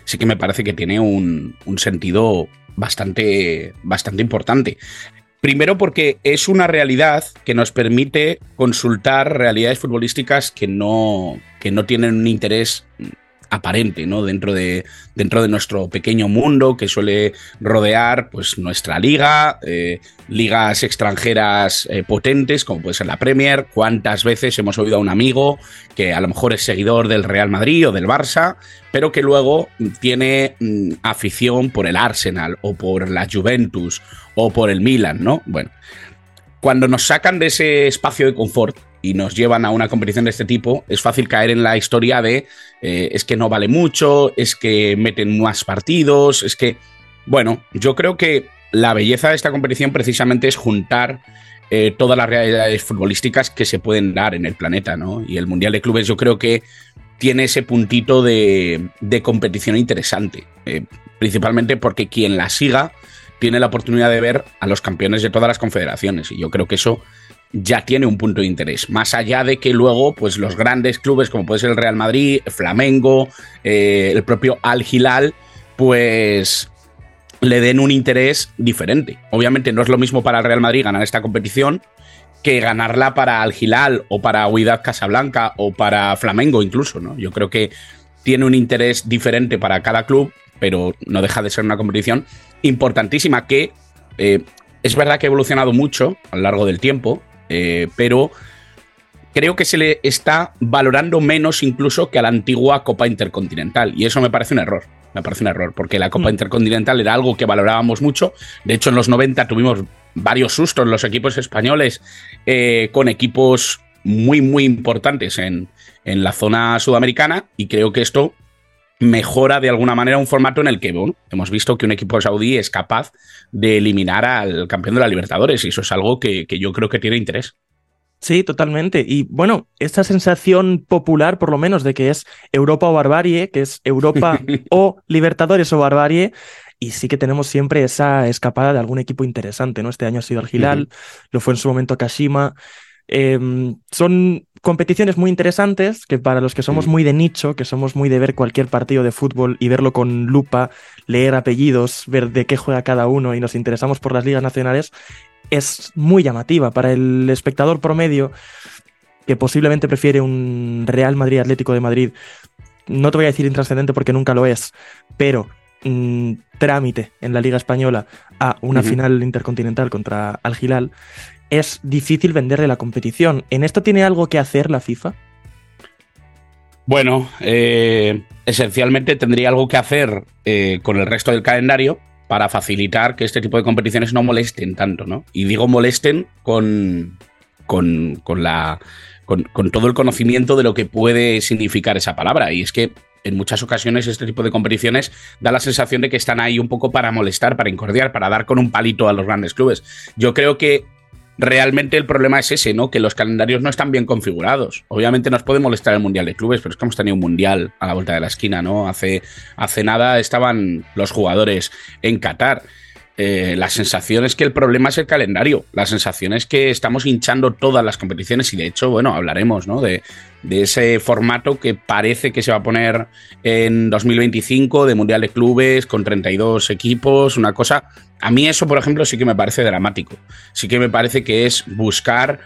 sí que me parece que tiene un, un sentido bastante, bastante importante. Primero, porque es una realidad que nos permite consultar realidades futbolísticas que no, que no tienen un interés aparente, ¿no? Dentro de, dentro de nuestro pequeño mundo que suele rodear, pues, nuestra liga, eh, ligas extranjeras eh, potentes, como puede ser la Premier. ¿Cuántas veces hemos oído a un amigo que a lo mejor es seguidor del Real Madrid o del Barça, pero que luego tiene mm, afición por el Arsenal o por la Juventus o por el Milan, ¿no? Bueno, cuando nos sacan de ese espacio de confort y nos llevan a una competición de este tipo, es fácil caer en la historia de eh, es que no vale mucho, es que meten más partidos, es que... Bueno, yo creo que la belleza de esta competición precisamente es juntar eh, todas las realidades futbolísticas que se pueden dar en el planeta, ¿no? Y el Mundial de Clubes yo creo que tiene ese puntito de, de competición interesante, eh, principalmente porque quien la siga tiene la oportunidad de ver a los campeones de todas las confederaciones, y yo creo que eso ya tiene un punto de interés, más allá de que luego, pues, los grandes clubes como puede ser el Real Madrid, Flamengo, eh, el propio Al-Hilal, pues le den un interés diferente. Obviamente no es lo mismo para el Real Madrid ganar esta competición que ganarla para Al-Hilal o para Wydad Casablanca o para Flamengo incluso, ¿no? Yo creo que tiene un interés diferente para cada club, pero no deja de ser una competición importantísima que eh, es verdad que ha evolucionado mucho a lo largo del tiempo. Eh, pero creo que se le está valorando menos incluso que a la antigua Copa Intercontinental, y eso me parece un error, me parece un error, porque la Copa mm. Intercontinental era algo que valorábamos mucho. De hecho, en los noventa tuvimos varios sustos los equipos españoles eh, con equipos muy, muy importantes en, en la zona sudamericana, y creo que esto mejora de alguna manera un formato en el que, bueno, hemos visto que un equipo saudí es capaz de eliminar al campeón de la Libertadores, y eso es algo que, que yo creo que tiene interés. Sí, totalmente. Y bueno, esta sensación popular, por lo menos, de que es Europa o barbarie, que es Europa o Libertadores o barbarie, y sí que tenemos siempre esa escapada de algún equipo interesante, ¿no? Este año ha sido Al-Hilal, uh-huh. lo fue en su momento Kashima. Eh, son competiciones muy interesantes que, para los que somos muy de nicho, que somos muy de ver cualquier partido de fútbol y verlo con lupa, leer apellidos, ver de qué juega cada uno, y nos interesamos por las ligas nacionales, es muy llamativa. Para el espectador promedio, que posiblemente prefiere un Real Madrid Atlético de Madrid, no te voy a decir intrascendente porque nunca lo es, pero mm, trámite en la Liga Española a una uh-huh. final intercontinental contra Al-Hilal, es difícil venderle la competición. ¿En esto tiene algo que hacer la FIFA? Bueno, eh, esencialmente tendría algo que hacer eh, con el resto del calendario para facilitar que este tipo de competiciones no molesten tanto, ¿no? Y digo molesten con, con, con, la, con, con todo el conocimiento de lo que puede significar esa palabra. Y es que en muchas ocasiones este tipo de competiciones da la sensación de que están ahí un poco para molestar, para incordiar, para dar con un palito a los grandes clubes. Yo creo que realmente el problema es ese, ¿no? Que los calendarios no están bien configurados. Obviamente nos puede molestar el Mundial de Clubes, pero es que hemos tenido un Mundial a la vuelta de la esquina, ¿no? Hace, hace nada estaban los jugadores en Qatar. Eh, la sensación es que el problema es el calendario. La sensación es que estamos hinchando todas las competiciones, y de hecho, bueno, hablaremos, ¿no? De, de ese formato que parece que se va a poner en dos mil veinticinco, de Mundial de Clubes con treinta y dos equipos, una cosa... A mí eso, por ejemplo, sí que me parece dramático. Sí que me parece que es buscar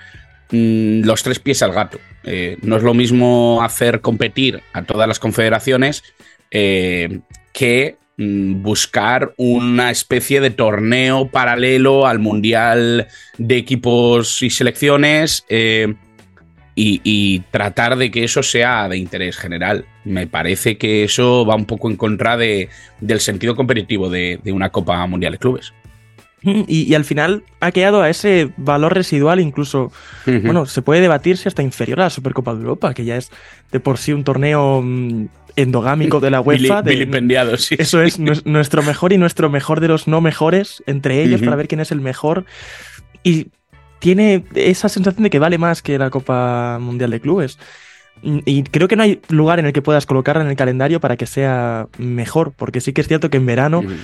mmm, los tres pies al gato. Eh, no es lo mismo hacer competir a todas las confederaciones eh, que mmm, buscar una especie de torneo paralelo al Mundial de equipos y selecciones eh, y, y tratar de que eso sea de interés general. Me parece que eso va un poco en contra de, del sentido competitivo de, de una Copa Mundial de Clubes. Y, y al final ha quedado a ese valor residual, incluso, uh-huh. bueno, se puede debatir si hasta inferior a la Supercopa de Europa, que ya es de por sí un torneo endogámico de la UEFA. Vilipendiado, sí. Eso es nuestro mejor y nuestro mejor de los no mejores, entre ellos, uh-huh. para ver quién es el mejor. Y tiene esa sensación de que vale más que la Copa Mundial de Clubes. Y creo que no hay lugar en el que puedas colocarla en el calendario para que sea mejor, porque sí que es cierto que en verano, uh-huh.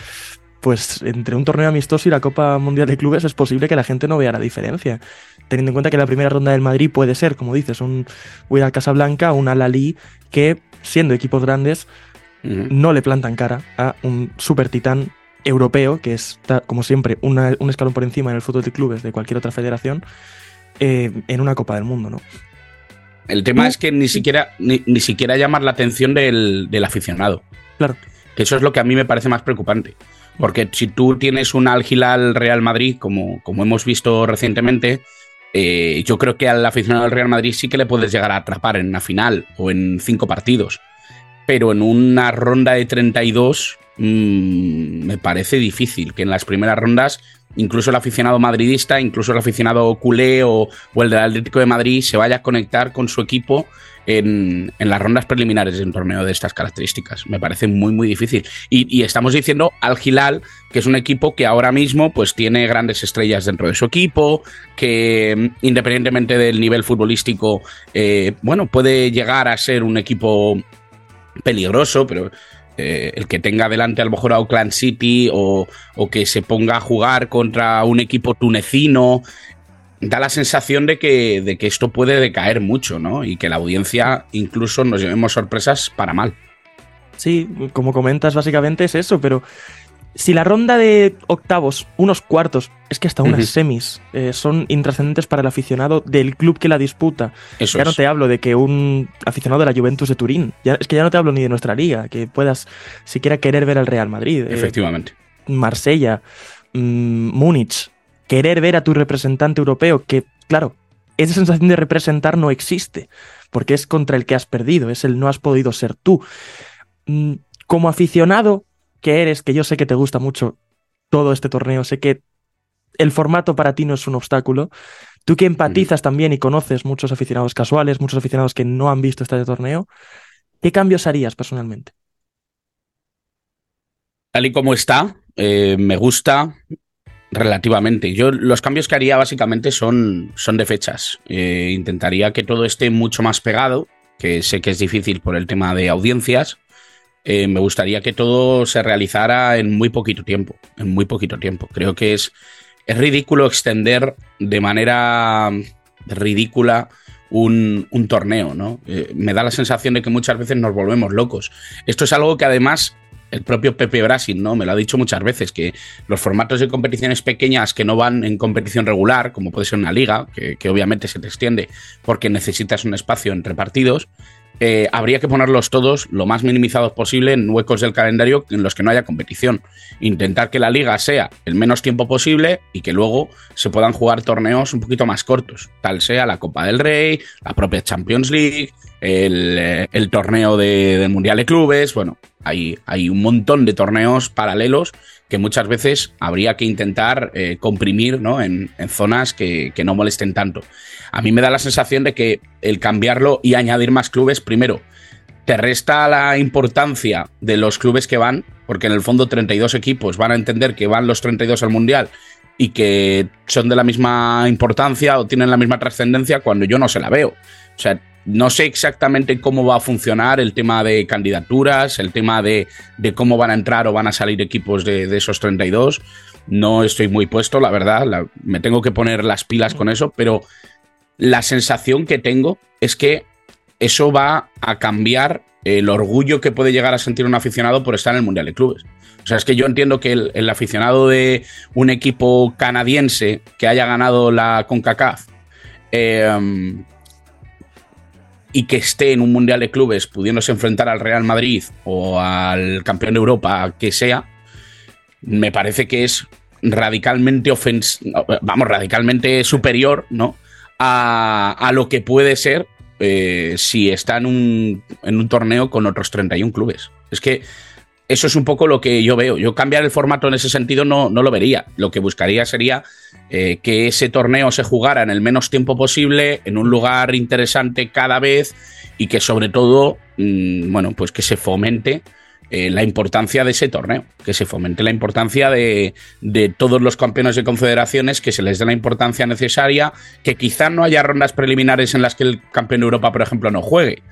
pues entre un torneo amistoso y la Copa Mundial de Clubes es posible que la gente no vea la diferencia, teniendo en cuenta que la primera ronda del Madrid puede ser, como dices, un Wydad Casablanca o un Al-Ahly que, siendo equipos grandes, uh-huh. no le plantan cara a un super titán europeo, que está, como siempre, una, un escalón por encima en el fútbol de clubes de cualquier otra federación, eh, en una Copa del Mundo, ¿no? El tema es que ni siquiera, ni, ni siquiera llamar la atención del, del aficionado. Claro. Que eso es lo que a mí me parece más preocupante. Porque si tú tienes un Al-Hilal Real Madrid, como, como hemos visto recientemente, eh, yo creo que al aficionado del Real Madrid sí que le puedes llegar a atrapar en una final o en cinco partidos. Pero en una ronda de treinta y dos mmm, me parece difícil que en las primeras rondas... incluso el aficionado madridista, incluso el aficionado culé o, o el del Atlético de Madrid se vaya a conectar con su equipo en, en las rondas preliminares de un torneo de estas características. Me parece muy, muy difícil. Y, y estamos diciendo Al-Hilal, que es un equipo que ahora mismo pues, tiene grandes estrellas dentro de su equipo, que independientemente del nivel futbolístico, eh, bueno, puede llegar a ser un equipo peligroso, pero... Eh, el que tenga delante a lo mejor a Auckland City o, o que se ponga a jugar contra un equipo tunecino, da la sensación de que, de que esto puede decaer mucho, ¿no? Y que la audiencia incluso nos llevemos sorpresas para mal. Sí, como comentas, básicamente es eso, pero si la ronda de octavos, unos cuartos, es que hasta unas uh-huh. semis eh, son intrascendentes para el aficionado del club que la disputa. Eso ya es. No te hablo de que un aficionado de la Juventus de Turín, ya, es que ya no te hablo ni de nuestra liga, que puedas siquiera querer ver al Real Madrid. Efectivamente. Eh, Marsella, mmm, Múnich, querer ver a tu representante europeo, que claro, esa sensación de representar no existe, porque es contra el que has perdido, es el no has podido ser tú. Mm, como aficionado... que eres, que yo sé que te gusta mucho todo este torneo, sé que el formato para ti no es un obstáculo, tú que empatizas también y conoces muchos aficionados casuales, muchos aficionados que no han visto este torneo, ¿qué cambios harías personalmente? Tal y como está, eh, me gusta relativamente. Yo los cambios que haría básicamente son, son de fechas. Eh, intentaría que todo esté mucho más pegado, que sé que es difícil por el tema de audiencias. Eh, me gustaría que todo se realizara en muy poquito tiempo, en muy poquito tiempo. Creo que es, es ridículo extender de manera ridícula un, un torneo, ¿no? Eh, me da la sensación de que muchas veces nos volvemos locos. Esto es algo que además el propio Pepe Brasil, ¿no? Me lo ha dicho muchas veces, que los formatos de competiciones pequeñas que no van en competición regular, como puede ser una liga, que, que obviamente se te extiende porque necesitas un espacio entre partidos, Eh, habría que ponerlos todos lo más minimizados posible en huecos del calendario en los que no haya competición. Intentar que la liga sea el menos tiempo posible y que luego se puedan jugar torneos un poquito más cortos, tal sea la Copa del Rey, la propia Champions League, el, el torneo de, del Mundial de Clubes. Bueno, hay, hay un montón de torneos paralelos que muchas veces habría que intentar eh, comprimir, ¿no? en, en zonas que, que no molesten tanto. A mí me da la sensación de que el cambiarlo y añadir más clubes, primero, te resta la importancia de los clubes que van, porque en el fondo treinta y dos equipos van a entender que van los treinta y dos al Mundial y que son de la misma importancia o tienen la misma trascendencia cuando yo no se la veo. O sea, no sé exactamente cómo va a funcionar el tema de candidaturas, el tema de, de cómo van a entrar o van a salir equipos de, de esos treinta y dos. No estoy muy puesto, la verdad, la, me tengo que poner las pilas con eso, pero... la sensación que tengo es que eso va a cambiar el orgullo que puede llegar a sentir un aficionado por estar en el Mundial de Clubes. O sea, es que yo entiendo que el, el aficionado de un equipo canadiense que haya ganado la CONCACAF eh, y que esté en un Mundial de Clubes pudiéndose enfrentar al Real Madrid o al campeón de Europa, que sea, me parece que es radicalmente ofensivo, vamos, radicalmente superior, ¿no? A, a lo que puede ser eh, si está en un, en un torneo con otros treinta y uno clubes. Es que eso es un poco lo que yo veo. Yo cambiar el formato en ese sentido no, no lo vería. Lo que buscaría sería eh, que ese torneo se jugara en el menos tiempo posible, en un lugar interesante cada vez y que sobre todo, mmm, bueno, pues que se fomente eh, la importancia de ese torneo, que se fomente la importancia de, de todos los campeones de confederaciones, que se les dé la importancia necesaria, que quizá no haya rondas preliminares en las que el campeón de Europa, por ejemplo, no juegue.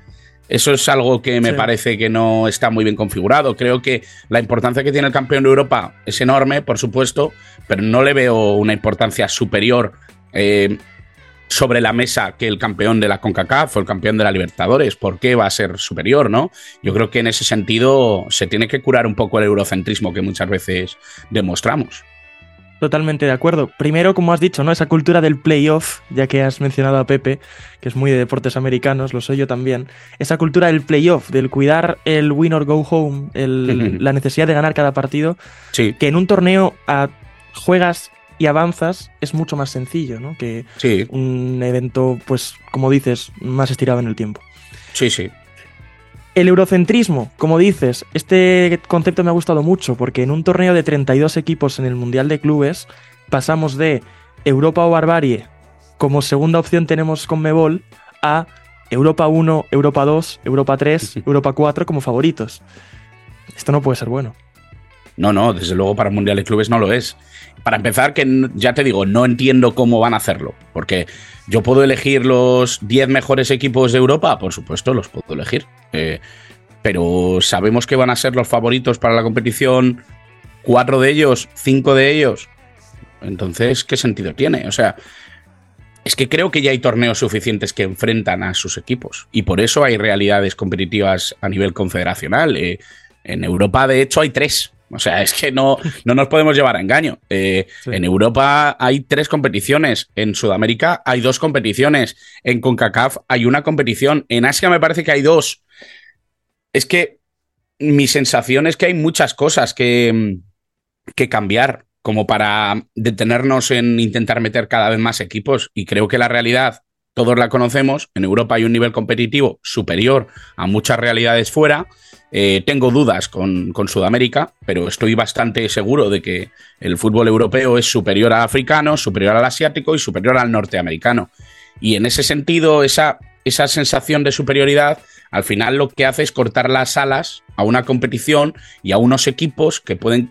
Eso es algo que me sí. parece que no está muy bien configurado. Creo que la importancia que tiene el campeón de Europa es enorme, por supuesto, pero no le veo una importancia superior eh, sobre la mesa que el campeón de la CONCACAF o el campeón de la Libertadores. ¿Por qué va a ser superior, no? Yo creo que en ese sentido se tiene que curar un poco el eurocentrismo que muchas veces demostramos. Totalmente de acuerdo. Primero, como has dicho, ¿no? Esa cultura del playoff, ya que has mencionado a Pepe, que es muy de deportes americanos, lo soy yo también. Esa cultura del playoff, del cuidar el win or go home, el, uh-huh. la necesidad de ganar cada partido, sí. que en un torneo a, juegas y avanzas es mucho más sencillo, ¿no? Que sí. un evento, pues, como dices, más estirado en el tiempo. Sí, sí. El eurocentrismo, como dices, este concepto me ha gustado mucho porque en un torneo de treinta y dos equipos en el Mundial de Clubes pasamos de Europa o Barbarie, como segunda opción tenemos CONMEBOL, a Europa uno, Europa dos, Europa tres, Europa cuatro como favoritos. Esto no puede ser bueno. No, no, desde luego para el Mundial de Clubes no lo es. Para empezar, que ya te digo, no entiendo cómo van a hacerlo, porque yo puedo elegir los diez mejores equipos de Europa, por supuesto, los puedo elegir, eh, pero sabemos que van a ser los favoritos para la competición, cuatro de ellos, cinco de ellos, entonces, ¿qué sentido tiene? O sea, es que creo que ya hay torneos suficientes que enfrentan a sus equipos, y por eso hay realidades competitivas a nivel confederacional. Eh, en Europa, de hecho, hay tres. O sea, es que no, no nos podemos llevar a engaño. Eh, sí. En Europa hay tres competiciones, en Sudamérica hay dos competiciones, en CONCACAF hay una competición, en Asia me parece que hay dos. Es que mi sensación es que hay muchas cosas que, que cambiar, como para detenernos en intentar meter cada vez más equipos, y creo que la realidad todos la conocemos. En Europa hay un nivel competitivo superior a muchas realidades fuera. Eh, tengo dudas con, con Sudamérica, pero estoy bastante seguro de que el fútbol europeo es superior al africano, superior al asiático y superior al norteamericano. Y en ese sentido, esa, esa sensación de superioridad, al final lo que hace es cortar las alas a una competición y a unos equipos que pueden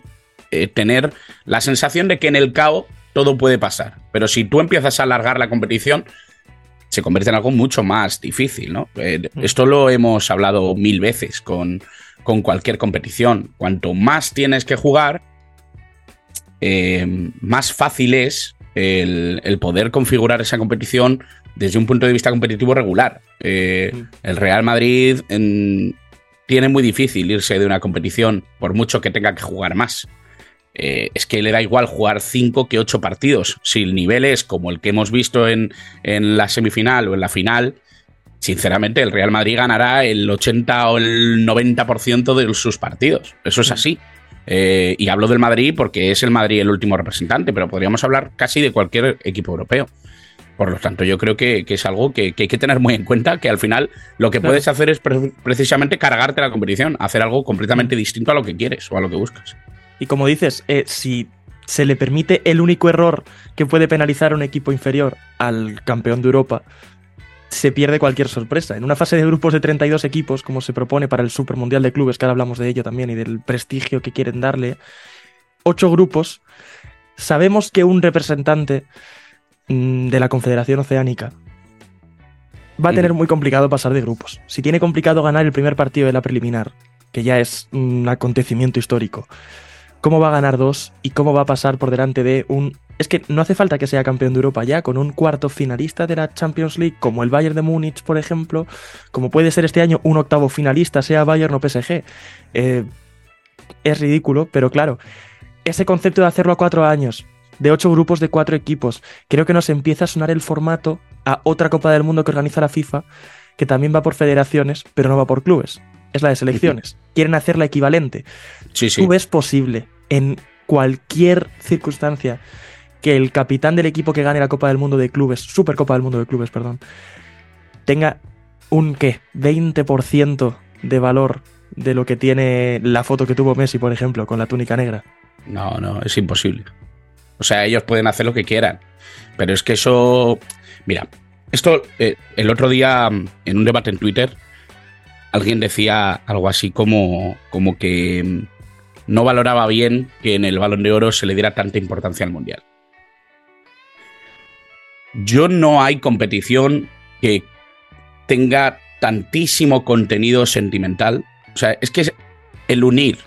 eh, tener la sensación de que en el caos todo puede pasar. Pero si tú empiezas a alargar la competición, se convierte en algo mucho más difícil, ¿no? Eh, esto lo hemos hablado mil veces con, con cualquier competición. Cuanto más tienes que jugar, eh, más fácil es el, el poder configurar esa competición desde un punto de vista competitivo regular. Eh, el Real Madrid en, tiene muy difícil irse de una competición por mucho que tenga que jugar más. Eh, es que le da igual jugar cinco que ocho partidos. Si el nivel es como el que hemos visto en, en la semifinal o en la final, sinceramente el Real Madrid ganará el ochenta o el noventa por ciento de sus partidos. Eso es así. Eh, y hablo del Madrid porque es el Madrid el último representante, pero podríamos hablar casi de cualquier equipo europeo. Por lo tanto, yo creo que, que es algo que, que hay que tener muy en cuenta, que al final lo que puedes hacer es pre- precisamente cargarte la competición, hacer algo completamente distinto a lo que quieres o a lo que buscas. Y como dices, eh, si se le permite el único error que puede penalizar a un equipo inferior al campeón de Europa, se pierde cualquier sorpresa. En una fase de grupos de treinta y dos equipos, como se propone para el Supermundial de Clubes, que ahora hablamos de ello también y del prestigio que quieren darle, ocho grupos, sabemos que un representante de la Confederación Oceánica va a tener muy complicado pasar de grupos. Si tiene complicado ganar el primer partido de la preliminar, que ya es un acontecimiento histórico, ¿cómo va a ganar dos y cómo va a pasar por delante de un... Es que no hace falta que sea campeón de Europa ya, con un cuarto finalista de la Champions League, como el Bayern de Múnich, por ejemplo, como puede ser este año un octavo finalista, sea Bayern o P S G. Eh, es ridículo, pero claro, ese concepto de hacerlo a cuatro años, de ocho grupos de cuatro equipos, creo que nos empieza a sonar el formato a otra Copa del Mundo que organiza la FIFA, que también va por federaciones, pero no va por clubes. Es la de selecciones. Quieren hacerla equivalente. Sí, sí. Tú ves posible, en cualquier circunstancia, que el capitán del equipo que gane la Copa del Mundo de Clubes, Supercopa del Mundo de Clubes, perdón, tenga un, ¿qué?, veinte por ciento de valor de lo que tiene la foto que tuvo Messi, por ejemplo, con la túnica negra. No, no, es imposible. O sea, ellos pueden hacer lo que quieran. Pero es que eso... Mira, esto eh, el otro día, en un debate en Twitter... alguien decía algo así como, como que no valoraba bien que en el Balón de Oro se le diera tanta importancia al Mundial. Yo no hay competición que tenga tantísimo contenido sentimental. O sea, es que es el unir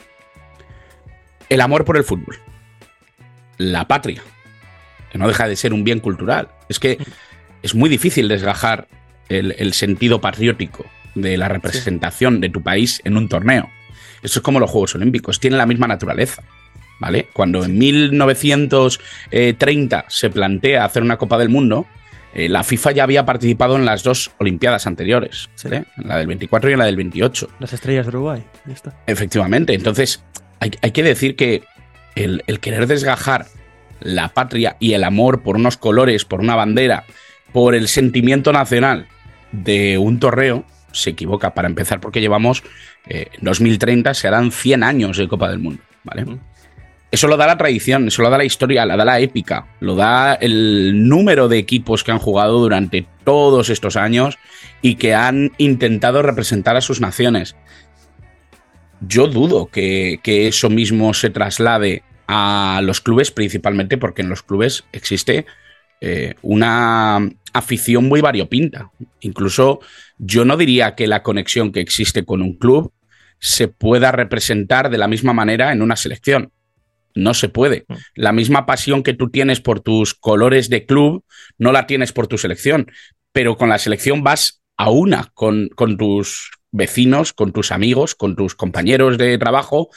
el amor por el fútbol, la patria, que no deja de ser un bien cultural. Es que es muy difícil desgajar el, el sentido patriótico de la representación sí. de tu país en un torneo. Eso es como los Juegos Olímpicos, tienen la misma naturaleza, ¿vale? Cuando en mil novecientos treinta se plantea hacer una Copa del Mundo, eh, la FIFA ya había participado en las dos Olimpiadas anteriores, sí. ¿eh? en la del veinticuatro y en la del veintiocho. Las estrellas de Uruguay, ya está. Efectivamente, entonces hay, hay que decir que el, el querer desgajar la patria y el amor por unos colores, por una bandera, por el sentimiento nacional de un torneo, se equivoca, para empezar, porque llevamos, en eh, dos mil treinta se harán cien años de Copa del Mundo, ¿vale? Uh-huh. Eso lo da la tradición, eso lo da la historia, lo da la épica, lo da el número de equipos que han jugado durante todos estos años y que han intentado representar a sus naciones. Yo dudo que, que eso mismo se traslade a los clubes, principalmente porque en los clubes existe eh, una afición muy variopinta. Incluso yo no diría que la conexión que existe con un club se pueda representar de la misma manera en una selección. No se puede. La misma pasión que tú tienes por tus colores de club no la tienes por tu selección, pero con la selección vas a una, con, con tus vecinos, con tus amigos, con tus compañeros de trabajo.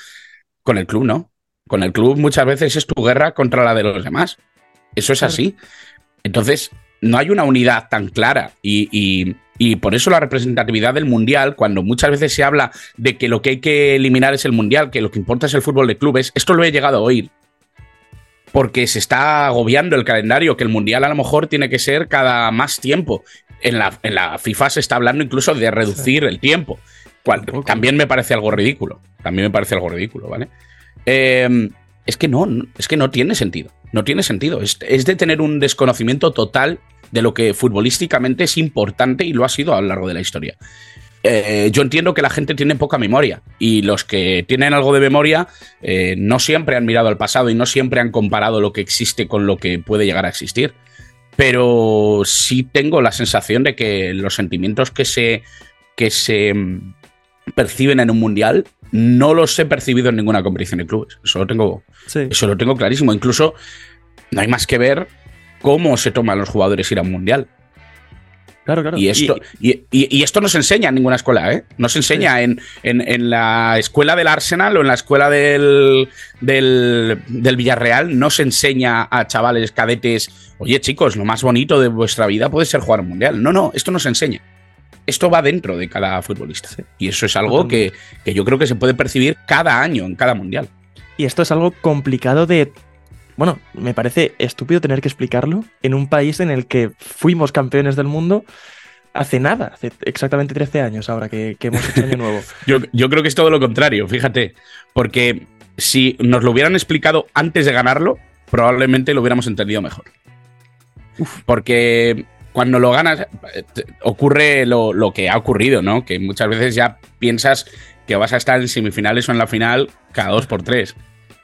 Con el club no. Con el club muchas veces es tu guerra contra la de los demás. Eso es así. Entonces no hay una unidad tan clara y, y, y por eso la representatividad del Mundial, cuando muchas veces se habla de que lo que hay que eliminar es el Mundial, que lo que importa es el fútbol de clubes, esto lo he llegado a oír, porque se está agobiando el calendario, que el Mundial a lo mejor tiene que ser cada más tiempo. En la, en la FIFA se está hablando incluso de reducir el tiempo, cual también me parece algo ridículo, también me parece algo ridículo, ¿vale? Eh, es que no, es que no tiene sentido, no tiene sentido, es, es de tener un desconocimiento total de lo que futbolísticamente es importante y lo ha sido a lo largo de la historia. Eh, yo entiendo que la gente tiene poca memoria y los que tienen algo de memoria eh, no siempre han mirado al pasado y no siempre han comparado lo que existe con lo que puede llegar a existir. Pero sí tengo la sensación de que los sentimientos que se, que se perciben en un mundial no los he percibido en ninguna competición de clubes. Eso lo tengo, sí. eso lo tengo clarísimo. Incluso no hay más que ver cómo se toman los jugadores ir a un mundial. Claro, claro. Y esto, y, y, y esto no se enseña en ninguna escuela, ¿eh? No se enseña sí. en, en, en la escuela del Arsenal o en la escuela del, del, del Villarreal. No se enseña a chavales, cadetes, oye chicos, lo más bonito de vuestra vida puede ser jugar un mundial. No, no, esto no se enseña. Esto va dentro de cada futbolista. Sí. Y eso es algo que, que yo creo que se puede percibir cada año, en cada mundial. Y esto es algo complicado de... Bueno, me parece estúpido tener que explicarlo en un país en el que fuimos campeones del mundo hace nada, hace exactamente trece años ahora que, que hemos hecho año nuevo. yo, yo creo que es todo lo contrario, fíjate, porque si nos lo hubieran explicado antes de ganarlo, probablemente lo hubiéramos entendido mejor. Uf. Porque cuando lo ganas ocurre lo, lo que ha ocurrido, ¿no? Que muchas veces ya piensas que vas a estar en semifinales o en la final cada dos por tres.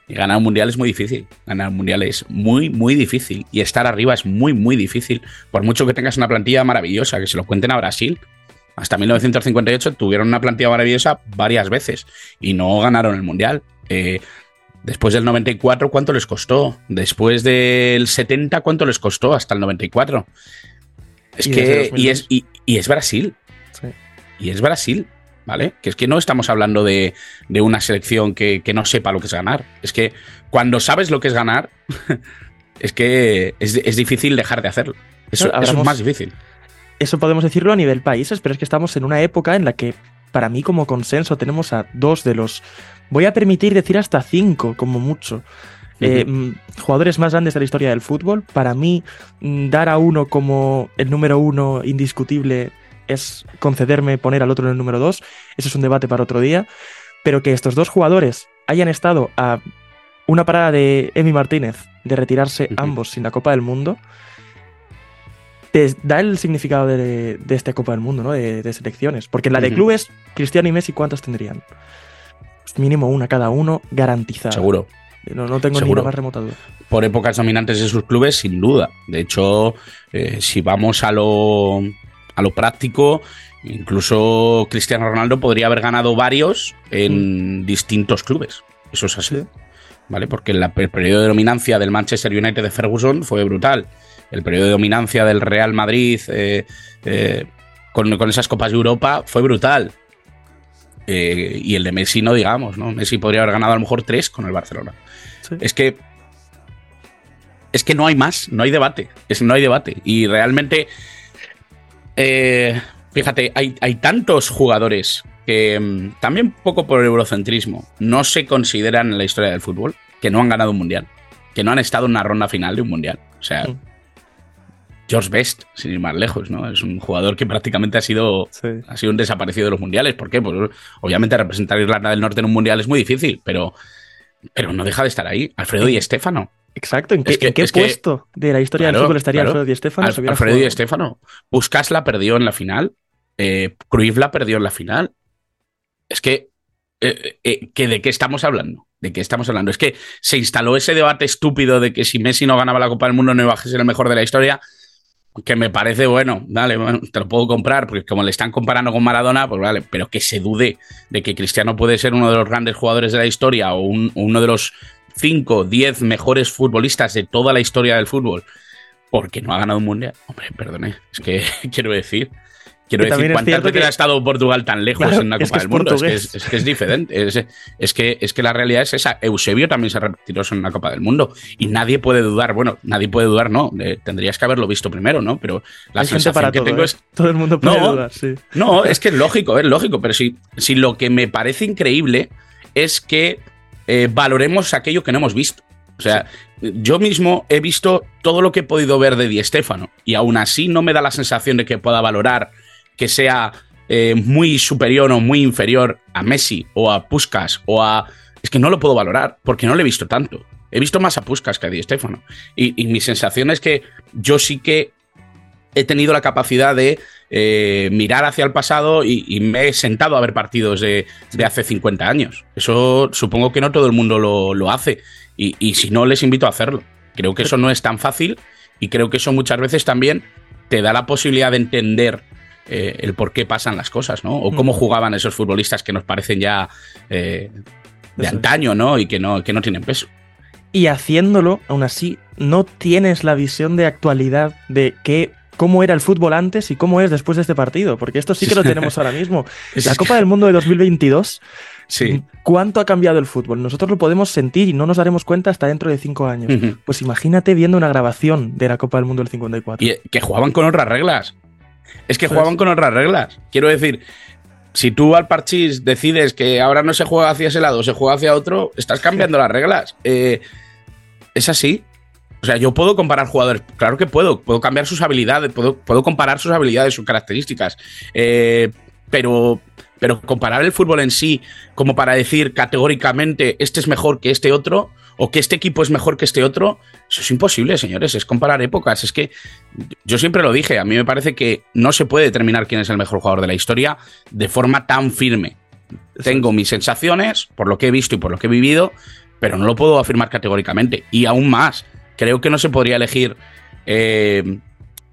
Y ganar un mundial es muy difícil. Ganar un mundial es muy, muy difícil. Y estar arriba es muy, muy difícil. Por mucho que tengas una plantilla maravillosa, que se lo cuenten a Brasil. Hasta mil novecientos cincuenta y ocho tuvieron una plantilla maravillosa varias veces y no ganaron el mundial. Eh, después del noventa y cuatro, ¿cuánto les costó? Después del setenta, ¿cuánto les costó? Hasta el noventa y cuatro. Es y que. Y es, y, y es Brasil. Sí. Y es Brasil. ¿Vale? Que es que no estamos hablando de, de una selección que, que no sepa lo que es ganar. Es que cuando sabes lo que es ganar, es que es, es difícil dejar de hacerlo. Eso, claro, hablamos, eso es más difícil. Eso podemos decirlo a nivel países, pero es que estamos en una época en la que, para mí, como consenso, tenemos a dos de los... Voy a permitir decir hasta cinco, como mucho. Uh-huh. Eh, jugadores más grandes de la historia del fútbol. Para mí, dar a uno como el número uno indiscutible... es concederme poner al otro en el número dos, eso es un debate para otro día, pero que estos dos jugadores hayan estado a una parada de Emi Martínez de retirarse ambos sin la Copa del Mundo, te da el significado de, de esta Copa del Mundo, ¿no? De, de selecciones. Porque la de uh-huh. clubes, Cristiano y Messi, ¿cuántas tendrían? Pues mínimo una cada uno, garantizada. Seguro. No, no tengo Seguro. Ni la más remota duda. Por épocas dominantes de sus clubes, sin duda. De hecho, eh, si vamos a lo, a lo práctico, incluso Cristiano Ronaldo podría haber ganado varios en mm. distintos clubes. Eso es así. Sí. ¿Vale? Porque el, el periodo de dominancia del Manchester United de Ferguson fue brutal. El periodo de dominancia del Real Madrid eh, eh, con, con esas Copas de Europa fue brutal. Eh, y el de Messi no, digamos, ¿no? Messi podría haber ganado a lo mejor tres con el Barcelona. Sí. Es que es que no hay más, no hay debate, es, no hay debate. Y realmente, eh, fíjate, hay, hay tantos jugadores que también un poco por el eurocentrismo no se consideran en la historia del fútbol, que no han ganado un mundial, que no han estado en una ronda final de un mundial. O sea, sí. George Best, sin ir más lejos, ¿no? Es un jugador que prácticamente ha sido, sí. ha sido un desaparecido de los mundiales. ¿Por qué? Pues obviamente representar a Irlanda del Norte en un mundial es muy difícil, pero, pero no deja de estar ahí. Alfredo Di Stéfano. Exacto. ¿En qué, es que, ¿en qué puesto que, de la historia claro, del fútbol estaría claro, Alfredo Di Stéfano? Al, Alfredo Di Stéfano. Puskás la perdió en la final. Eh, Cruyff la perdió en la final. Es que, eh, eh, que ¿de qué estamos hablando? ¿De qué estamos hablando? Es que se instaló ese debate estúpido de que si Messi no ganaba la Copa del Mundo no iba a ser el mejor de la historia. Que me parece, bueno, dale, bueno, te lo puedo comprar, porque como le están comparando con Maradona, pues vale, pero que se dude de que Cristiano puede ser uno de los grandes jugadores de la historia o, un, o uno de los cinco, diez mejores futbolistas de toda la historia del fútbol, porque no ha ganado un mundial. Hombre, perdone, es que quiero decir, quiero que decir, ¿cuántas veces que... ha estado Portugal tan lejos claro, en una Copa del Mundo? Es que es, es que es diferente, es, es, que, es que la realidad es esa. Eusebio también se retiró en una Copa del Mundo y nadie puede dudar, bueno, nadie puede dudar, no, eh, tendrías que haberlo visto primero, ¿no? Pero la Hay sensación para que todo, tengo eh. es... Todo el mundo puede no, dudar, sí. No, es que es lógico, es lógico, pero si, si lo que me parece increíble es que eh, valoremos aquello que no hemos visto. O sea, sí. yo mismo he visto todo lo que he podido ver de Di Stéfano y aún así no me da la sensación de que pueda valorar que sea eh, muy superior o muy inferior a Messi o a Puskás o a... Es que no lo puedo valorar porque no lo he visto tanto. He visto más a Puskás que a Di Stéfano. Y, y mi sensación es que yo sí que he tenido la capacidad de eh, mirar hacia el pasado y, y me he sentado a ver partidos de, de hace cincuenta años. Eso supongo que no todo el mundo lo, lo hace. Y, y si no, les invito a hacerlo. Creo que eso no es tan fácil y creo que eso muchas veces también te da la posibilidad de entender Eh, el por qué pasan las cosas, ¿no? O cómo jugaban esos futbolistas que nos parecen ya eh, de antaño, ¿no? Y que no, que no tienen peso. Y haciéndolo, aún así, no tienes la visión de actualidad de que, cómo era el fútbol antes y cómo es después de este partido, porque esto sí que lo tenemos ahora mismo. La Copa del Mundo de dos mil veintidós, sí. ¿Cuánto ha cambiado el fútbol? Nosotros lo podemos sentir y no nos daremos cuenta hasta dentro de cinco años. Uh-huh. Pues imagínate viendo una grabación de la Copa del Mundo del cincuenta y cuatro. Y que jugaban con otras reglas. Es que jugaban con otras reglas. Quiero decir, si tú al parchís decides que ahora no se juega hacia ese lado, se juega hacia otro, estás cambiando las reglas. Eh, es así. O sea, yo puedo comparar jugadores. Claro que puedo. Puedo cambiar sus habilidades. Puedo, puedo comparar sus habilidades, sus características. Eh, pero, pero comparar el fútbol en sí como para decir categóricamente este es mejor que este otro o que este equipo es mejor que este otro, eso es imposible, señores, es comparar épocas. Es que yo siempre lo dije, a mí me parece que no se puede determinar quién es el mejor jugador de la historia de forma tan firme. Tengo mis sensaciones por lo que he visto y por lo que he vivido, pero no lo puedo afirmar categóricamente. Y aún más, creo que no se podría elegir eh,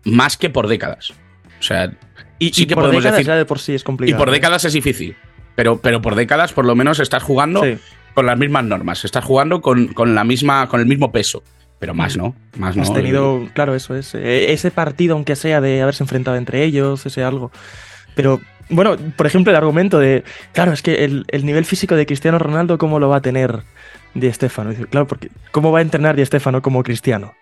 más que por décadas. O sea, y, sí y que por podemos décadas decir, ya de por sí es complicado. Y por ¿eh? décadas es difícil, pero, pero por décadas por lo menos estás jugando... Sí. Con las mismas normas, estás jugando con, con la misma, con el mismo peso, pero más no, más no. Has tenido, claro, eso es, ese partido, aunque sea de haberse enfrentado entre ellos, ese algo. Pero, bueno, por ejemplo, el argumento de, claro, es que el, el nivel físico de Cristiano Ronaldo, ¿cómo lo va a tener Di Stéfano? Claro, porque ¿cómo va a entrenar Di Stéfano como Cristiano?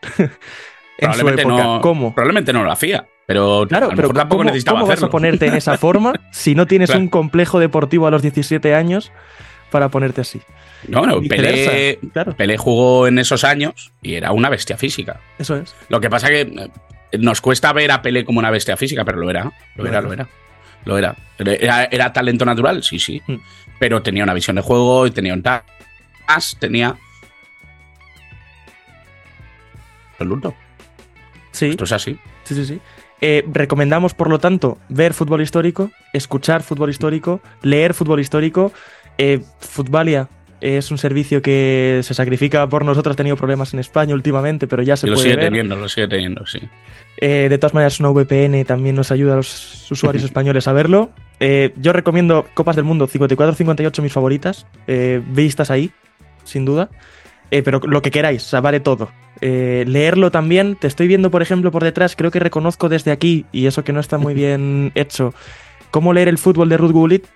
En su época, no, ¿cómo? Probablemente no lo hacía. Pero claro, a lo mejor pero tampoco ¿cómo, necesitaba ¿cómo hacerlo? Vas a ponerte en esa forma si no tienes claro. un complejo deportivo a los diecisiete años para ponerte así? No, no, Pelé, claro. Pelé jugó en esos años y era una bestia física. Eso es. Lo que pasa que nos cuesta ver a Pelé como una bestia física, pero lo era, lo claro. era, lo era. Lo era. era. Era talento natural, sí, sí. Mm. Pero tenía una visión de juego, tenía un tas, tenía... Absoluto. Sí. Esto es así. Sí, sí, sí. Eh, recomendamos, por lo tanto, ver fútbol histórico, escuchar fútbol histórico, leer fútbol histórico. Eh, Futbalia es un servicio que se sacrifica por nosotros. Ha tenido problemas en España últimamente, pero ya se puede ver. Lo sigue teniendo, lo sigue teniendo, sí. Eh, de todas maneras, una V P N también nos ayuda a los usuarios españoles a verlo. Eh, yo recomiendo Copas del Mundo cincuenta y cuatro cincuenta y ocho, mis favoritas, eh, vistas ahí, sin duda. Eh, pero lo que queráis, o sea, vale todo. Eh, leerlo también. Te estoy viendo, por ejemplo, por detrás, creo que reconozco desde aquí, y eso que no está muy bien hecho, cómo leer el fútbol de Ruud Gullit.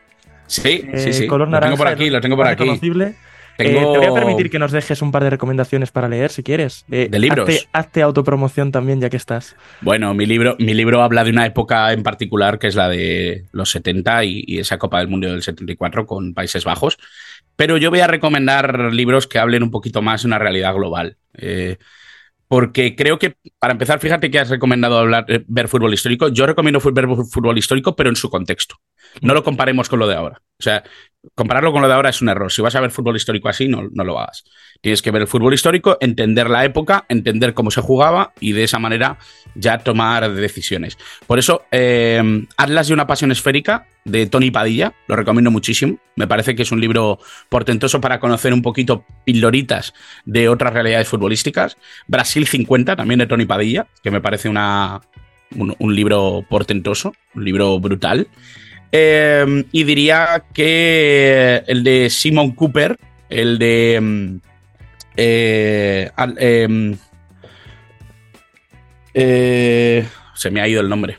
Sí, eh, sí, sí. Color naranja, lo tengo por aquí, lo tengo por aquí. Tengo... Eh, te voy a permitir que nos dejes un par de recomendaciones para leer, si quieres. Eh, de libros. Hazte, hazte autopromoción también, ya que estás. Bueno, mi libro, mi libro habla de una época en particular, que es la de los setenta y, y esa Copa del Mundo del setenta y cuatro con Países Bajos. Pero yo voy a recomendar libros que hablen un poquito más de una realidad global. Eh, porque creo que, para empezar, fíjate que has recomendado hablar, ver fútbol histórico. Yo recomiendo ver fútbol histórico, pero en su contexto. No lo comparemos con lo de ahora. O sea, compararlo con lo de ahora es un error. Si vas a ver fútbol histórico así, no, no lo hagas. Tienes que ver el fútbol histórico, entender la época, entender cómo se jugaba y de esa manera ya tomar decisiones. Por eso, eh, Atlas de una pasión esférica, de Tony Padilla, lo recomiendo muchísimo. Me parece que es un libro portentoso para conocer un poquito pildoritas de otras realidades futbolísticas. Brasil cincuenta, también de Tony Padilla, que me parece una, un, un libro portentoso, un libro brutal. Eh, y diría que el de Simon Cooper, el de eh, eh, eh, se me ha ido el nombre.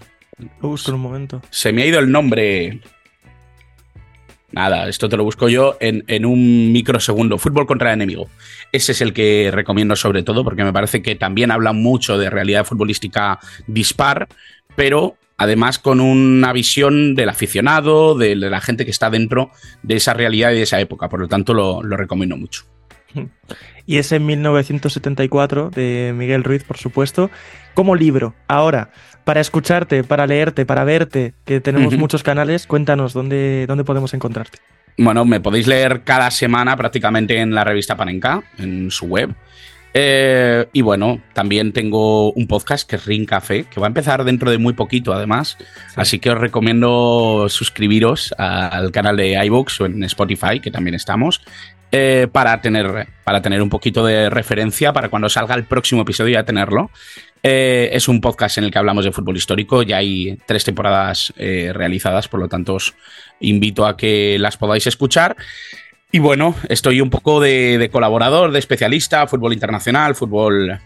Lo busco en un momento. Se me ha ido el nombre. Nada, esto te lo busco yo en, en un microsegundo. Fútbol contra el enemigo. Ese es el que recomiendo sobre todo, porque me parece que también habla mucho de realidad futbolística dispar, pero además con una visión del aficionado, de la gente que está dentro de esa realidad y de esa época. Por lo tanto, lo, lo recomiendo mucho. Y ese mil novecientos setenta y cuatro de Miguel Ruiz, por supuesto, como libro. Ahora, para escucharte, para leerte, para verte, que tenemos uh-huh. muchos canales, cuéntanos dónde, dónde podemos encontrarte. Bueno, me podéis leer cada semana prácticamente en la revista Panenka, en su web. Eh, y bueno, también tengo un podcast que es Ring Café, que va a empezar dentro de muy poquito además, sí. Así que os recomiendo suscribiros a, al canal de iVoox o en Spotify, que también estamos, eh, para, tener, para tener un poquito de referencia para cuando salga el próximo episodio ya tenerlo. Eh, es un podcast en el que hablamos de fútbol histórico, ya hay tres temporadas eh, realizadas, por lo tanto os invito a que las podáis escuchar. Y bueno, estoy un poco de, de colaborador, de especialista, fútbol internacional, fútbol,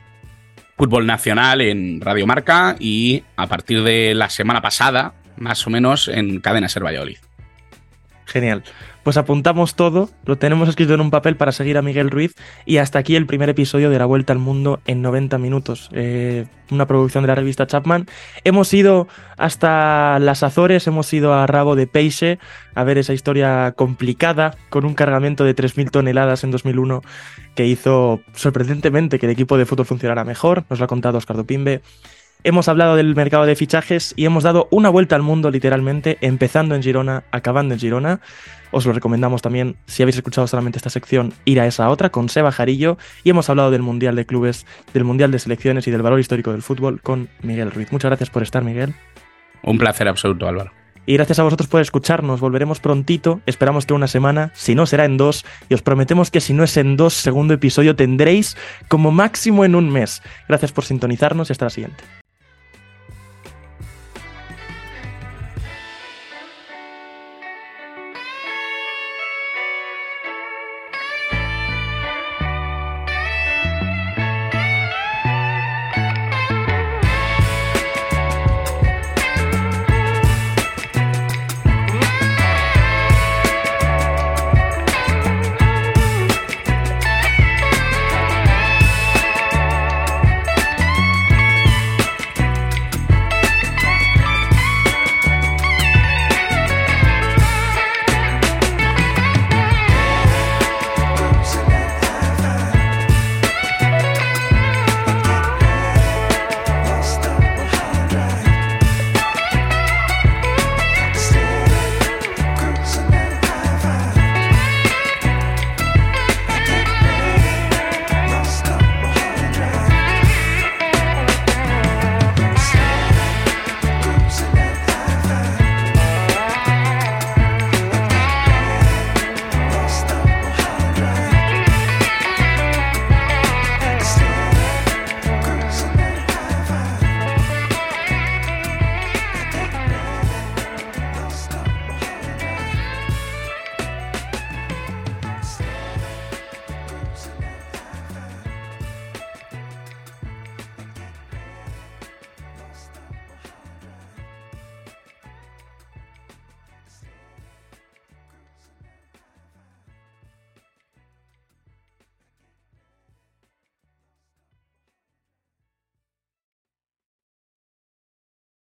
fútbol nacional en Radio Marca y a partir de la semana pasada, más o menos, en Cadena SER Valladolid. Genial. Pues apuntamos todo, lo tenemos escrito en un papel para seguir a Miguel Ruiz y hasta aquí el primer episodio de La Vuelta al Mundo en noventa minutos, eh, una producción de la revista Chapman. Hemos ido hasta las Azores, hemos ido a Rabo de Peixe a ver esa historia complicada con un cargamento de tres mil toneladas en dos mil uno que hizo sorprendentemente que el equipo de fútbol funcionara mejor, nos lo ha contado Óscar Dupimbe. Hemos hablado del mercado de fichajes y hemos dado una vuelta al mundo literalmente, empezando en Girona, acabando en Girona. Os lo recomendamos también, si habéis escuchado solamente esta sección, ir a esa otra con Seba Jarillo. Y hemos hablado del Mundial de Clubes, del Mundial de Selecciones y del valor histórico del fútbol con Miguel Ruiz. Muchas gracias por estar, Miguel. Un placer absoluto, Álvaro. Y gracias a vosotros por escucharnos. Volveremos prontito, esperamos que una semana, si no será en dos, y os prometemos que si no es en dos, segundo episodio tendréis como máximo en un mes. Gracias por sintonizarnos y hasta la siguiente.